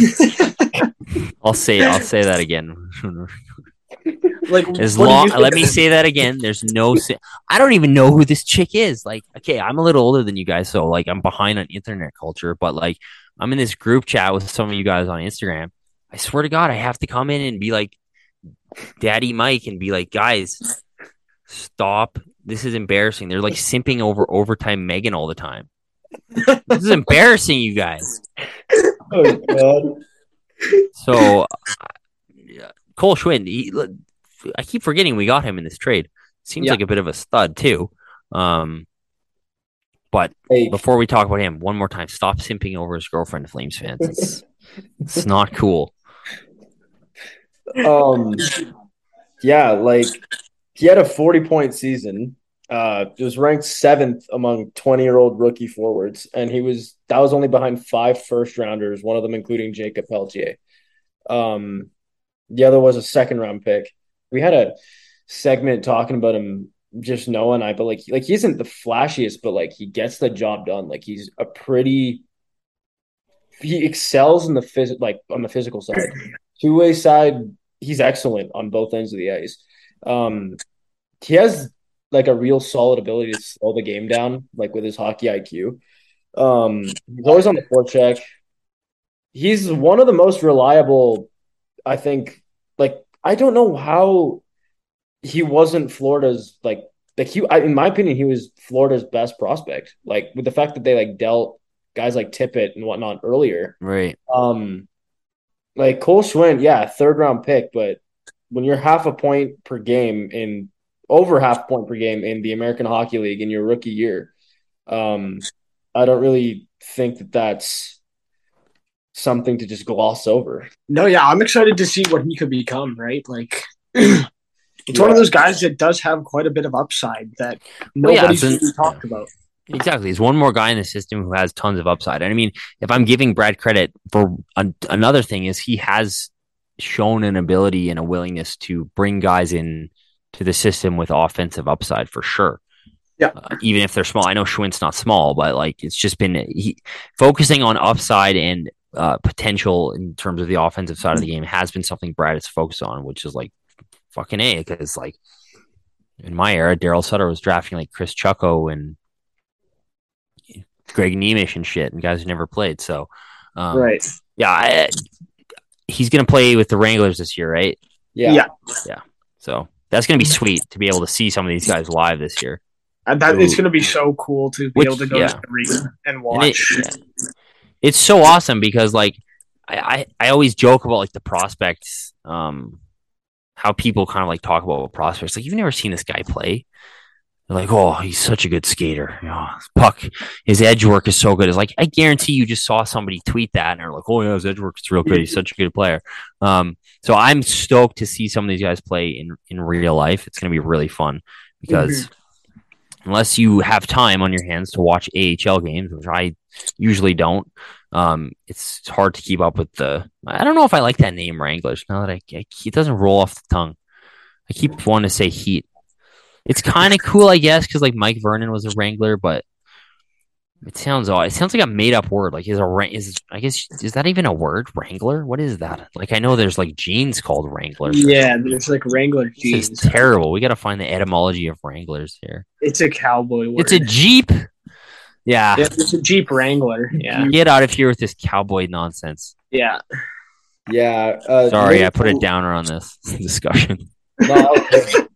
I'll say I'll say that again. Like, as long, let me say that again. There's no sim- I don't even know who this chick is. Like, okay, I'm a little older than you guys, so like I'm behind on internet culture, but like I'm in this group chat with some of you guys on Instagram. I swear to God, I have to come in and be like Daddy Mike and be like, guys, stop. This is embarrassing. They're like simping over overtime Megan all the time. This is embarrassing, you guys. Oh god. So, uh, yeah. Cole Schwinn, he, I keep forgetting we got him in this trade. Seems yeah. like a bit of a stud too. Um, but hey. Before we talk about him, one more time, stop simping over his girlfriend, Flames fans. It's, it's not cool. Um, yeah, like he had a forty-point season. Uh, he was ranked seventh among twenty-year-old rookie forwards, and he was that was only behind five first-rounders, one of them including Jacob Peltier. Um, the other was a second-round pick. We had a segment talking about him, just Noah and I, but like, like he isn't the flashiest, but like he gets the job done. Like he's a pretty, he excels in the phys, like on the physical side, two-way side. He's excellent on both ends of the ice. Um, he has. Like a real solid ability to slow the game down, like with his hockey I Q. Um, he's always on the forecheck. He's one of the most reliable, I think. Like, I don't know how he wasn't Florida's, like, like he, I, in my opinion, he was Florida's best prospect. Like, with the fact that they, like, dealt guys like Tippett and whatnot earlier. Right. Um, like, Cole Schwinn, yeah, third-round pick, but when you're half a point per game in – over half point per game in the American Hockey League in your rookie year. Um, I don't really think that that's something to just gloss over. No, yeah, I'm excited to see what he could become, right? Like, it's yeah. one of those guys that does have quite a bit of upside that nobody's well, yeah, really talked about. Exactly. He's one more guy in the system who has tons of upside. And I mean, if I'm giving Brad credit for an- another thing is he has shown an ability and a willingness to bring guys in to the system with offensive upside for sure. Yeah. Uh, even if they're small. I know Schwinn's not small, but like it's just been he, focusing on upside and uh, potential in terms of the offensive side of the game has been something Brad is focused on, which is like fucking A, because like in my era, Darryl Sutter was drafting like Chris Chucko and Greg Nemish and shit, and guys who never played. So, um, right. Yeah. I, he's going to play with the Wranglers this year, right? Yeah. Yeah. yeah. So, that's going to be sweet to be able to see some of these guys live this year. And that, it's going to be so cool to be Which, able to go yeah. to the arena and watch. And it, yeah. It's so awesome because, like, I, I, I always joke about, like, the prospects, um, how people kind of, like, talk about prospects. Like, you've never seen this guy play. They're like, oh, he's such a good skater. Oh, puck, his edge work is so good. It's like, I guarantee you just saw somebody tweet that, and they're like, oh, yeah, his edge work is real good. He's such a good player. Um, So I'm stoked to see some of these guys play in, in real life. It's going to be really fun because mm-hmm. unless you have time on your hands to watch A H L games, which I usually don't, um, it's, it's hard to keep up with the... I don't know if I like that name, Wranglers. Now that I, I it doesn't roll off the tongue. I keep wanting to say Heat. It's kind of cool, I guess, because like Mike Vernon was a Wrangler, but it sounds odd. It sounds like a made up word. Like is a is I guess is that even a word? Wrangler? What is that? Like I know there's like jeans called Wranglers. Yeah, there's like Wrangler jeans. This is terrible. We got to find the etymology of Wranglers here. It's a cowboy word. It's a Jeep. Yeah, yeah it's a Jeep Wrangler. Yeah, get out of here with this cowboy nonsense. Yeah, yeah. Uh, Sorry, I put a downer on this discussion. No, okay.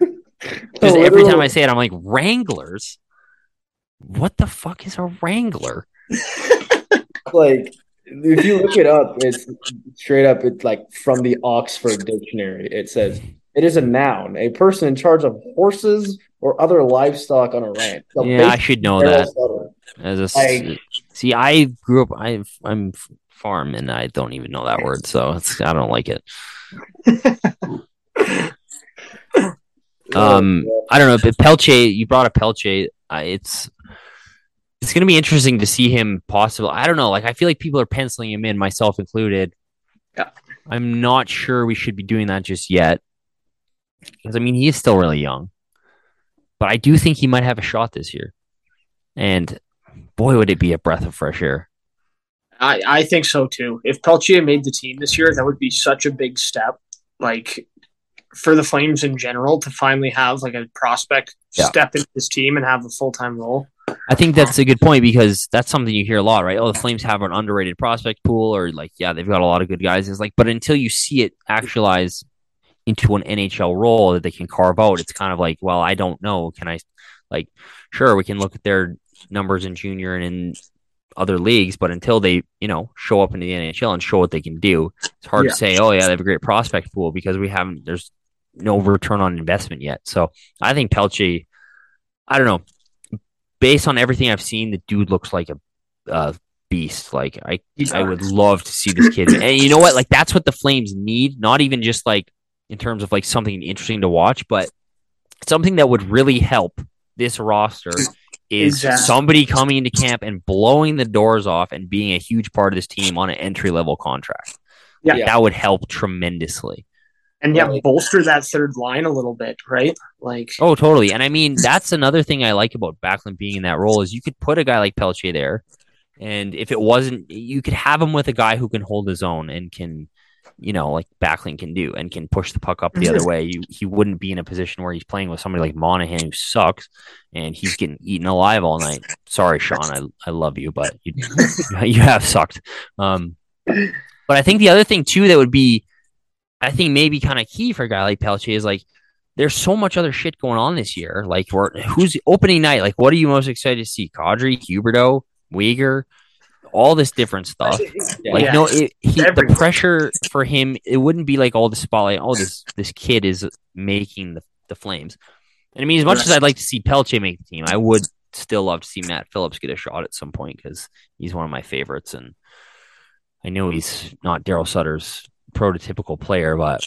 Because oh, every time I say it, I'm like, Wranglers? What the fuck is a Wrangler? Like, if you look it up, it's straight up, it's like from the Oxford Dictionary. It says, it is a noun, a person in charge of horses or other livestock on a ranch. So yeah, I should know that. As a, like, see, I grew up, I, I'm farm, and I don't even know that word, so it's, I don't like it. Um, I don't know, but Pelche, you brought up Pelche. Uh, it's it's going to be interesting to see him possible. I don't know. Like, I feel like people are penciling him in, myself included. Yeah. I'm not sure we should be doing that just yet. Because, I mean, he is still really young. But I do think he might have a shot this year. And boy, would it be a breath of fresh air. I, I think so, too. If Pelche made the team this year, that would be such a big step. Like... for the Flames in general to finally have like a prospect yeah. step into this team and have a full-time role. I think that's a good point because that's something you hear a lot, right? Oh, the Flames have an underrated prospect pool or like, yeah, they've got a lot of good guys. It's like, but until you see it actualize into an N H L role that they can carve out, it's kind of like, well, I don't know. Can I like, sure, we can look at their numbers in junior and in other leagues, but until they, you know, show up in the N H L and show what they can do, it's hard yeah. to say, oh yeah, they have a great prospect pool because we haven't, there's, no return on investment yet. So I think Pelche, I don't know, based on everything I've seen, the dude looks like a uh, beast. Like I, I would love to see this kid. And you know what? Like that's what the Flames need. Not even just like in terms of like something interesting to watch, but something that would really help this roster is exactly. somebody coming into camp and blowing the doors off and being a huge part of this team on an entry-level contract. Yeah. Like, that would help tremendously. And yeah, bolster that third line a little bit, right? Like, oh, totally. And I mean, that's another thing I like about Backlund being in that role is you could put a guy like Pelche there, and if it wasn't, you could have him with a guy who can hold his own and can, you know, like Backlund can do and can push the puck up the other way. You, he wouldn't be in a position where he's playing with somebody like Monahan who sucks and he's getting eaten alive all night. Sorry, Sean, I I love you, but you you have sucked. Um, but I think the other thing too that would be. I think maybe kind of key for a guy like Pelche is like, there's so much other shit going on this year. Like, we're, who's opening night? Like, what are you most excited to see? Kadri, Huberdeau, Weegar, all this different stuff. Like, yeah. no, it, he, the pressure for him, it wouldn't be like all the spotlight. Oh, this this kid is making the, the Flames. And I mean, as much as I'd like to see Pelche make the team, I would still love to see Matt Phillips get a shot at some point because he's one of my favorites. And I know he's not Darryl Sutter's prototypical player, but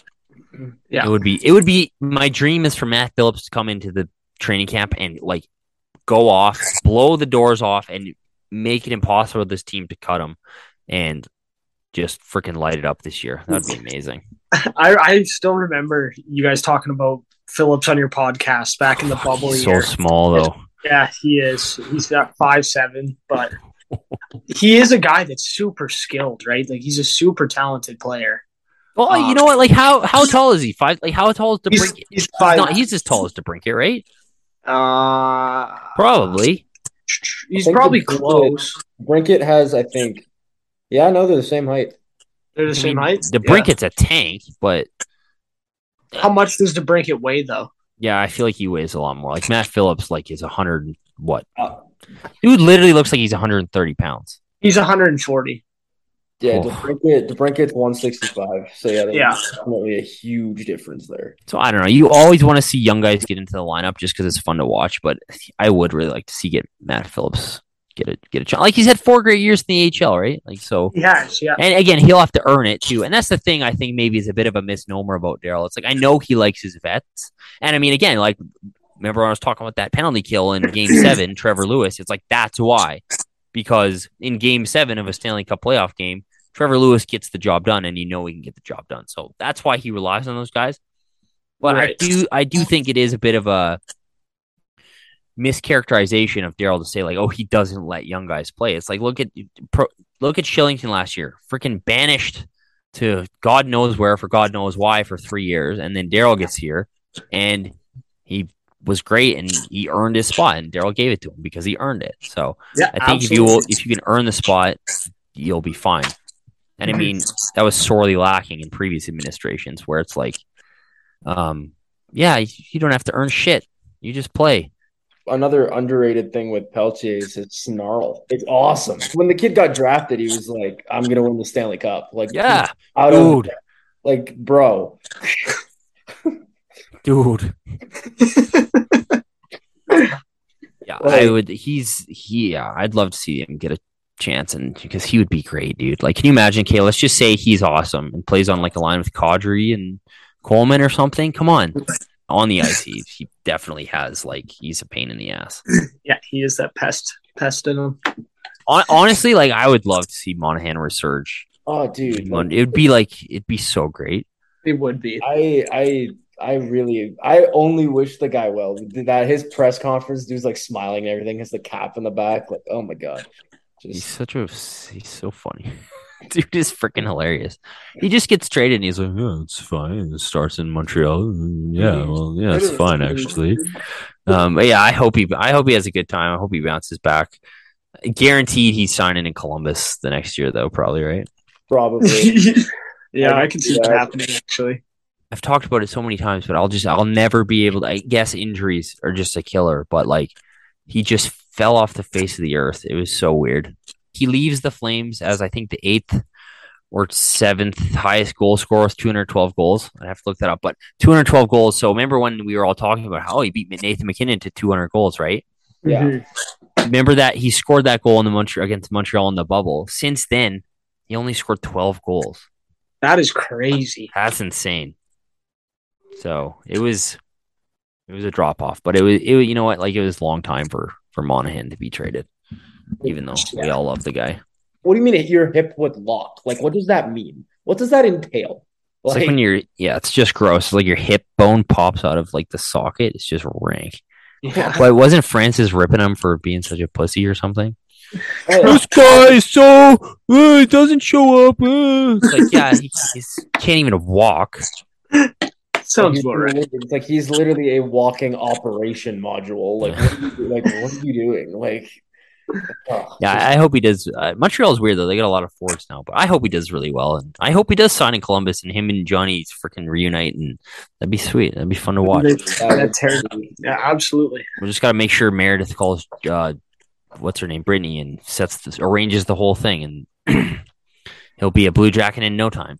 yeah, it would be it would be my dream is for Matt Phillips to come into the training camp and like go off, blow the doors off, and make it impossible for this team to cut him, and just freaking light it up this year. That'd be amazing. I, I still remember you guys talking about Phillips on your podcast back in the bubble. He's so year. small though. Yeah, he is. He's got five seven, but he is a guy that's super skilled, right? Like he's a super talented player. Well, um, you know what? Like, how how tall is he? Five? Like, how tall is DeBrincat? He's, he's, five, he's, not, he's as tall as DeBrincat, right? Uh, probably. He's probably DeBrincat, close. DeBrincat has, I think. Yeah, I know they're the same height. They're the I same mean, height. DeBrincat's yeah. a tank, but how much does DeBrincat weigh, though? Yeah, I feel like he weighs a lot more. Like Matt Phillips, like is a hundred what? Uh, Dude, literally looks like he's one hundred thirty pounds. He's one hundred forty. Yeah, oh. DeBrincat, DeBrincat's one sixty-five. So yeah, there's yeah. definitely a huge difference there. So I don't know. You always want to see young guys get into the lineup just because it's fun to watch. But I would really like to see get Matt Phillips get a get a chance. Like he's had four great years in the A H L, right? Like so. Yes, yeah. And again, he'll have to earn it too. And that's the thing I think maybe is a bit of a misnomer about Darryl. It's like I know he likes his vets, and I mean again, like Remember, I was talking about that penalty kill in Game Seven, Trevor Lewis. It's like that's why, because in Game Seven of a Stanley Cup playoff game, Trevor Lewis gets the job done, and you know he can get the job done. So that's why he relies on those guys. But right. I do, I do think it is a bit of a mischaracterization of Darryl to say like, oh, he doesn't let young guys play. It's like look at pro, look at Shillington last year, freaking banished to God knows where for God knows why for three years, and then Darryl gets here and he was great and he earned his spot, and Darryl gave it to him because he earned it. So yeah, I think absolutely. if you will, if you can earn the spot, you'll be fine. And I mean, that was sorely lacking in previous administrations where it's like, um, yeah, you don't have to earn shit. You just play. Another underrated thing with Peltier is his snarl. It's awesome. When the kid got drafted, he was like, I'm going to win the Stanley Cup. Like, yeah, dude. Of, like, bro. Dude. Yeah, like, I would, he's, he, yeah, I'd love to see him get a chance, and because he would be great, dude. Like, can you imagine, okay, let's just say he's awesome and plays on like a line with Kadri and Coleman or something. Come on. On the ice, he, he definitely has, like, he's a pain in the ass. Yeah, he is that pest, pest in him. On, honestly, like, I would love to see Monahan resurge. Oh, dude. It would be, like, it'd be so great. It would be. I, I, I really, I only wish the guy well. That his press conference, dude's, like, smiling and everything, has the cap in the back. Like, oh, my God. Just... He's such a, he's so funny. Dude is freaking hilarious. He just gets traded and he's like, yeah, it's fine. It starts in Montreal. Yeah, well, yeah, it's fine actually. Um, but yeah, I hope he I hope he has a good time. I hope he bounces back. Guaranteed he's signing in Columbus the next year though, probably, right? Probably. Yeah, I, I can see that happening actually. I've talked about it so many times, but I'll just I'll never be able to I guess injuries are just a killer, but like he just fell off the face of the earth. It was so weird. He leaves the Flames as I think the eighth or seventh highest goal scorer with two hundred twelve goals. I'd have to look that up, but two hundred twelve goals. So remember when we were all talking about how he beat Nathan MacKinnon to two hundred goals, right? Yeah. Mm-hmm. Remember that he scored that goal in the Montreal against Montreal in the bubble. Since then, he only scored twelve goals. That is crazy. That's insane. So it was, it was a drop off, but it was, it, you know what? Like it was a long time for, for Monahan to be traded. Even though we all love the guy. What do you mean you're hip with lock? Like, what does that mean? What does that entail? Like, it's like when you're, yeah, it's just gross. It's like your hip bone pops out of like the socket. It's just rank. Yeah. But wasn't Francis ripping him for being such a pussy or something? Oh. This guy is so, uh, he doesn't show up. Uh. It's like, yeah, he he's, can't even walk. Sounds about right. It's like he's literally a walking operation module. Like, yeah. what, are you, like what are you doing? Like, Oh, yeah, just... I hope he does. Uh, Montreal's weird though; they got a lot of forwards now, but I hope he does really well, and I hope he does sign in Columbus, and him and Johnny freaking reunite, and that'd be sweet. That'd be fun to watch. That's terrible. Yeah, absolutely. We just got to make sure Meredith calls, uh, what's her name, Brittany, and sets this, arranges the whole thing, and he'll be a Blue Jacket in no time.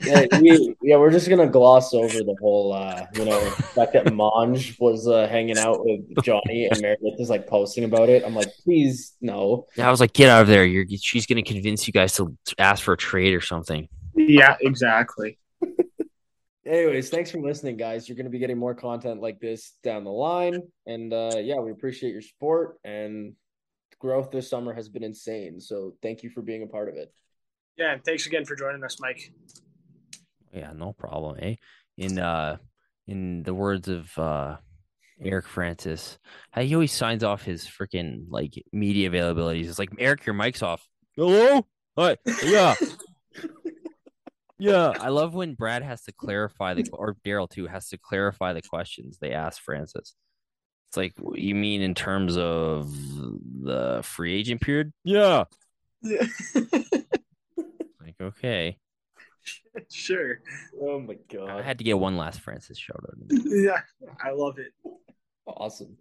Yeah, we, yeah, we're just gonna gloss over the whole, uh, you know, fact that Monge was uh, hanging out with Johnny and Meredith is like posting about it. I'm like, please, no. Yeah, I was like, get out of there. You're, she's gonna convince you guys to ask for a trade or something. Yeah, exactly. Anyways, thanks for listening, guys. You're gonna be getting more content like this down the line, and uh, yeah, we appreciate your support and growth this summer has been insane. So thank you for being a part of it. Yeah, and thanks again for joining us, Mike. Yeah, no problem, eh? In uh, in the words of uh, Eric Francis, how he always signs off his freaking like media availabilities. It's like, Eric, your mic's off. Hello? Hi. Yeah. Yeah. I love when Brad has to clarify the or Darryl too has to clarify the questions they ask Francis. It's like, you mean in terms of the free agent period? Yeah. Yeah. Like, okay. Sure. Oh my God. I had to get one last Francis shout out. Yeah, I love it. Awesome.